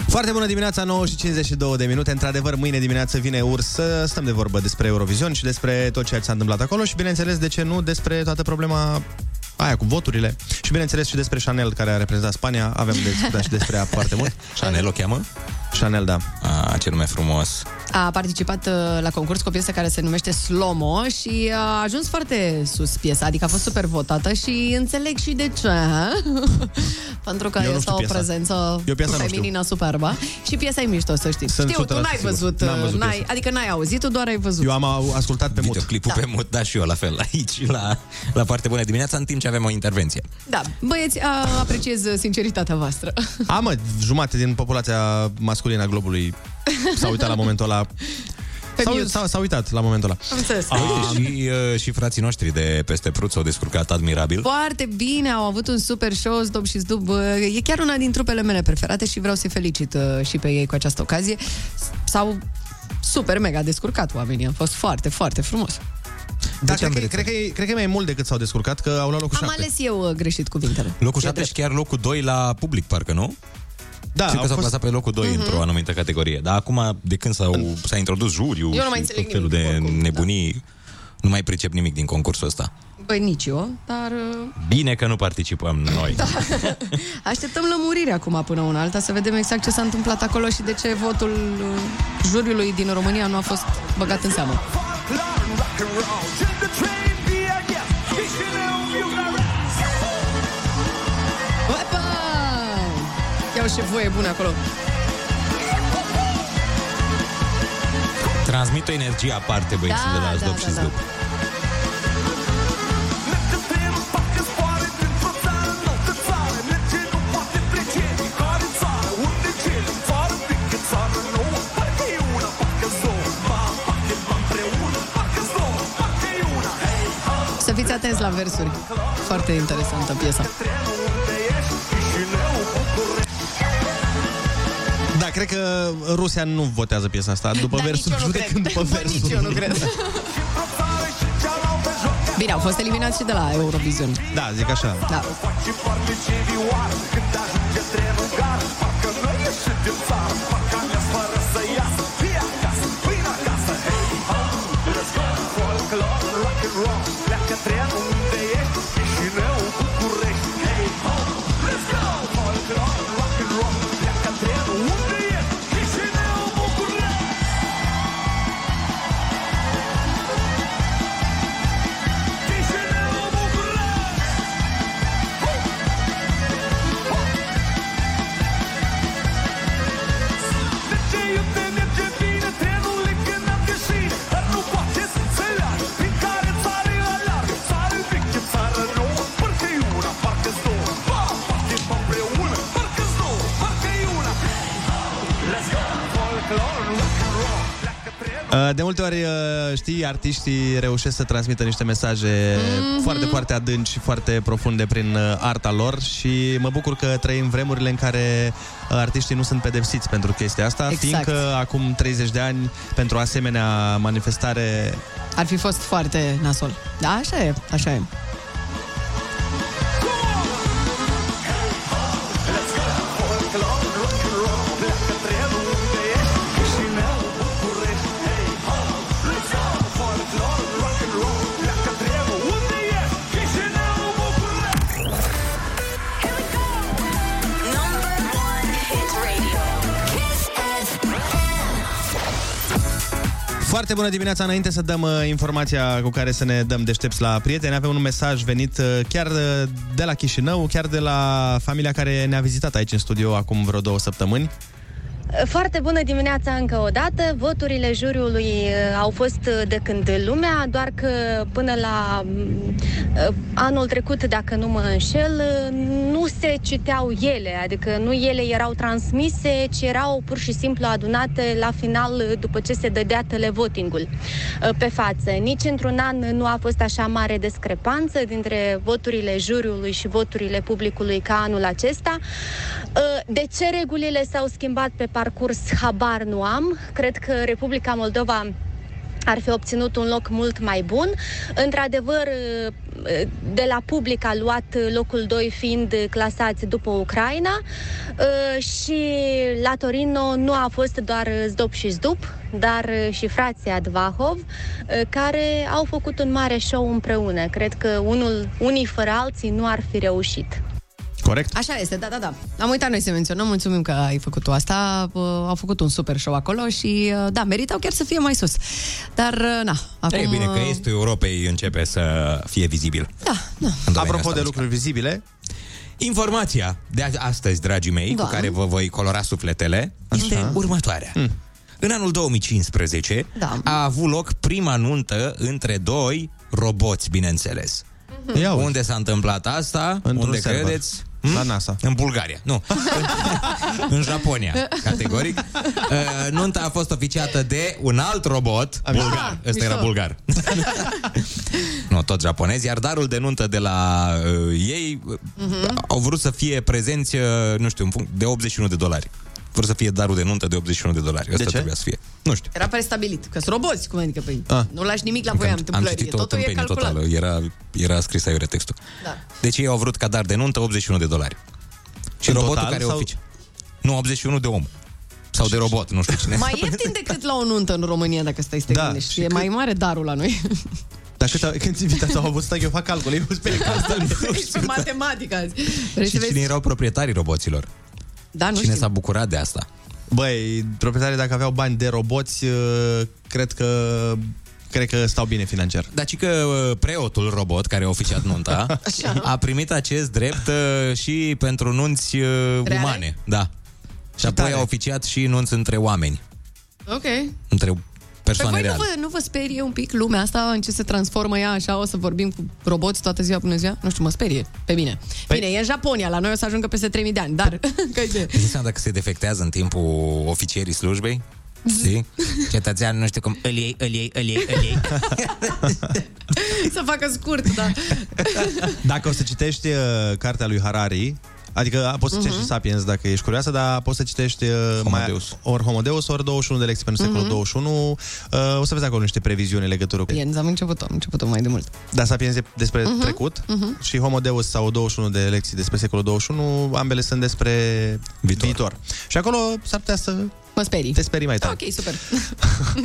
Foarte bună dimineața, nouă și cincizeci și două de minute. Într-adevăr, mâine dimineață vine Urs să stăm de vorbă despre Eurovision și despre tot ceea ce s-a întâmplat acolo și, bineînțeles, de ce nu, despre toată problema aia cu voturile și, bineînțeles, și despre Chanel, care a reprezentat Spania. Avem de discutat și despre ea foarte mult. Chanel o cheamă? Chanel, da. A, ce nume frumos. A participat la concurs cu o piesă care se numește Slomo și a ajuns foarte sus piesa, adică a fost super votată și înțeleg și de ce. Pentru că este o piesa. prezență feminină superbă și piesa e mișto, să știi. Sunt știu, tu n-ai văzut, văzut n-ai, adică n-ai auzit, tu doar ai văzut. Eu am ascultat pe mut. Clipul da. pe mut, da, și eu la fel, aici, la, la Foarte Bună Dimineața, în timp ce avem o intervenție. Da, băieți, apreciez sinceritatea voastră. A, mă, jumate din populația masculină a globului s-a uitat la momentul ăla. S-a, s-a, s-a uitat la momentul ăla. A, și, și frații noștri de peste Prut s-au descurcat admirabil. Foarte bine, au avut un super show, Zdob și Zdub. E chiar una din trupele mele preferate și vreau să-i felicit și pe ei cu această ocazie. S-au super mega descurcat oamenii. A fost foarte, foarte frumos. Da, cred, că, cred, că e, cred că e mai mult decât s-au descurcat, că au luat locul șapte. Am ales eu greșit cuvintele. Locul șapte și chiar locul doi la public, parcă, nu? Da, că s-au fost... plasat pe locul doi, uh-huh, într-o anumită categorie. Dar acum, de când s-au, s-a introdus juriul și tot felul de oricum, nebunii, da. Nu mai pricep nimic din concursul ăsta. Băi, nici eu, dar... Bine că nu participăm noi. Da. Așteptăm lămurirea acum până una alta, să vedem exact ce s-a întâmplat acolo și de ce votul juriului din România nu a fost băgat în seamă. Iau și voie bună acolo. Transmit o energie aparte, băieții, da, de la Zdob da, și da, Zdob. Da. Să fiți atenți la versuri. Foarte interesantă piesa. Da, cred că Rusia nu votează piesa asta. După da, versul, judecând după bă, versul. Nici eu nu cred. Bine, au fost eliminați și de la Eurovision. Da, zic așa. Da. De multe ori, știi, artiștii reușesc să transmită niște mesaje mm-hmm. foarte, foarte adânci și foarte profunde prin arta lor și mă bucur că trăim vremurile în care artiștii nu sunt pedepsiți pentru chestia asta, exact. Fiindcă acum treizeci de ani, pentru asemenea manifestare... ar fi fost foarte nasol. Da, așa e, așa e. Foarte bună dimineața! Înainte să dăm uh, informația cu care să ne dăm deștepți la prieteni, avem un mesaj venit uh, chiar uh, de la Chișinău, chiar de la familia care ne-a vizitat aici în studio acum vreo două săptămâni. Foarte bună dimineața încă o dată! Voturile juriului uh, au fost de când lumea, doar că până la uh, anul trecut, dacă nu mă înșel, uh, nu se citeau ele, adică nu ele erau transmise, ci erau pur și simplu adunate la final după ce se dădea televotingul uh, pe față. Nici într-un an nu a fost așa mare discrepanță dintre voturile juriului și voturile publicului ca anul acesta. Uh, de ce regulile s-au schimbat pe parcurs, habar nu am. Cred că Republica Moldova ar fi obținut un loc mult mai bun. Într-adevăr, de la public a luat locul doi, fiind clasați după Ucraina, și la Torino nu a fost doar Zdob și Zdub, dar și frații Advahov, care au făcut un mare show împreună. Cred că unul, unii fără alții nu ar fi reușit. Corect? Așa este, da, da, da. Am uitat noi să menționăm, mulțumim că ai făcut asta. Uh, au făcut un super show acolo și, uh, da, meritau chiar să fie mai sus. Dar, uh, na, acum... E bine că Estul Europei începe să fie vizibil. Da, da. Apropo de lucruri vizibile, informația de astăzi, dragii mei, da, cu care vă voi colora sufletele, așa, este următoarea. Mm. În anul două mii cincisprezece, da, a avut loc prima nuntă între doi roboți, bineînțeles. Ia unde s-a întâmplat asta? Într-un unde server. Credeți? La NASA. În Bulgaria, nu. În Japonia, categoric. Uh, nunta a fost oficiată de un alt robot bulgar. Ăsta era bulgar. Nu, tot japonezi. Iar darul de nuntă de la uh, ei uh-huh. au vrut să fie prezenți, uh, nu știu, de optzeci și unu de dolari. Vor să fie darul de nuntă de optzeci și unu de dolari. Asta trebuia să fie. Nu știu. Era prestabilit. Că-s roboți, cum adică, păi, a. nu lași nimic la voia întâmplării. Totul e calculat. Total. Era, era scris aiure textul. Da. Deci ei au vrut ca dar de nuntă optzeci și unu de dolari. Și în robotul total, care sau... ofici... Nu, optzeci și unu de om. Sau de robot, nu știu cine. Mai ieftin decât la o nuntă în România, dacă stai să te da, gândești. E cât... mai mare darul la noi. Dar cât, când invitați au avut, stai că eu fac calcul. Eu spune că asta nu știu. Și matematică azi. Și cine erau proprietarii roboților? Da, nu Cine știu. S-a bucurat de asta? Băi, proprietarii, dacă aveau bani de roboți, cred că cred că stau bine financiar. Dar și că preotul robot, care a oficiat nunta, a primit acest drept și pentru nunți Reale? umane. Da. Și, și apoi tare. a oficiat și nunți între oameni. Ok. Între persoane reale. Nu vă, nu vă sperie un pic lumea asta, în ce se transformă ea așa? O să vorbim cu roboți toată ziua până ziua? Nu știu, mă sperie. Pe mine. Păi... Bine, e în Japonia, la noi o să ajungă peste trei mii de ani, dar... Ziceam dacă se defectează în timpul oficierii slujbei, știi? Cetățean, nu știu cum, îl iei, îl iei, îl iei, îl iei. Să facă scurt, da. Dacă o să citești uh, cartea lui Harari... Adică poți să citești uh-huh. Sapiens dacă ești curioasă, dar poți să citești Homodeus. Mai, ori Homodeus, ori douăzeci și unu de lecții pentru secolul uh-huh. douăzeci și unu. Uh, o să vezi acolo niște previziuni în legătură cu... Sapiens, am început am început mai de mult. Dar Sapiens e despre uh-huh. trecut uh-huh. și Homodeus sau douăzeci și unu de lecții despre secolul douăzeci și unu, ambele sunt despre viitor. viitor. Și acolo s-ar putea să... Mă sperii. Te sperii mai tare. Ok, super.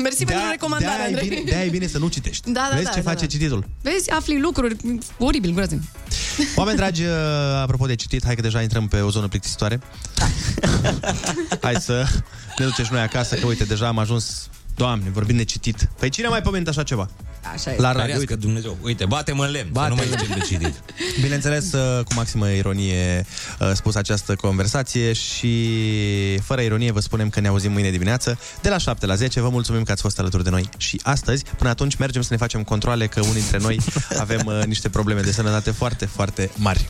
Mersi pentru recomandare, Andrei. De-aia, de-aia e bine să nu citești. Da, da, Vezi da, ce da, face da. cititul. Vezi, afli lucruri oribil, groaznic. Oameni dragi, apropo de citit, hai că deja intrăm pe o zonă plictisitoare. Hai să ne ducem și noi acasă, că uite, deja am ajuns... Doamne, vorbim de citit. Păi cine mai pomentă așa ceva? Așa e. La radio, uite, Dumnezeu. Uite, bate-mă în lemn, bate-mă. Să nu mai zicem de citit. Bineînțeles, cu maximă ironie spus această conversație și fără ironie vă spunem că ne auzim mâine dimineață de la șapte la zece. Vă mulțumim că ați fost alături de noi și astăzi. Până atunci mergem să ne facem controale, că unii dintre noi avem niște probleme de sănătate foarte, foarte mari.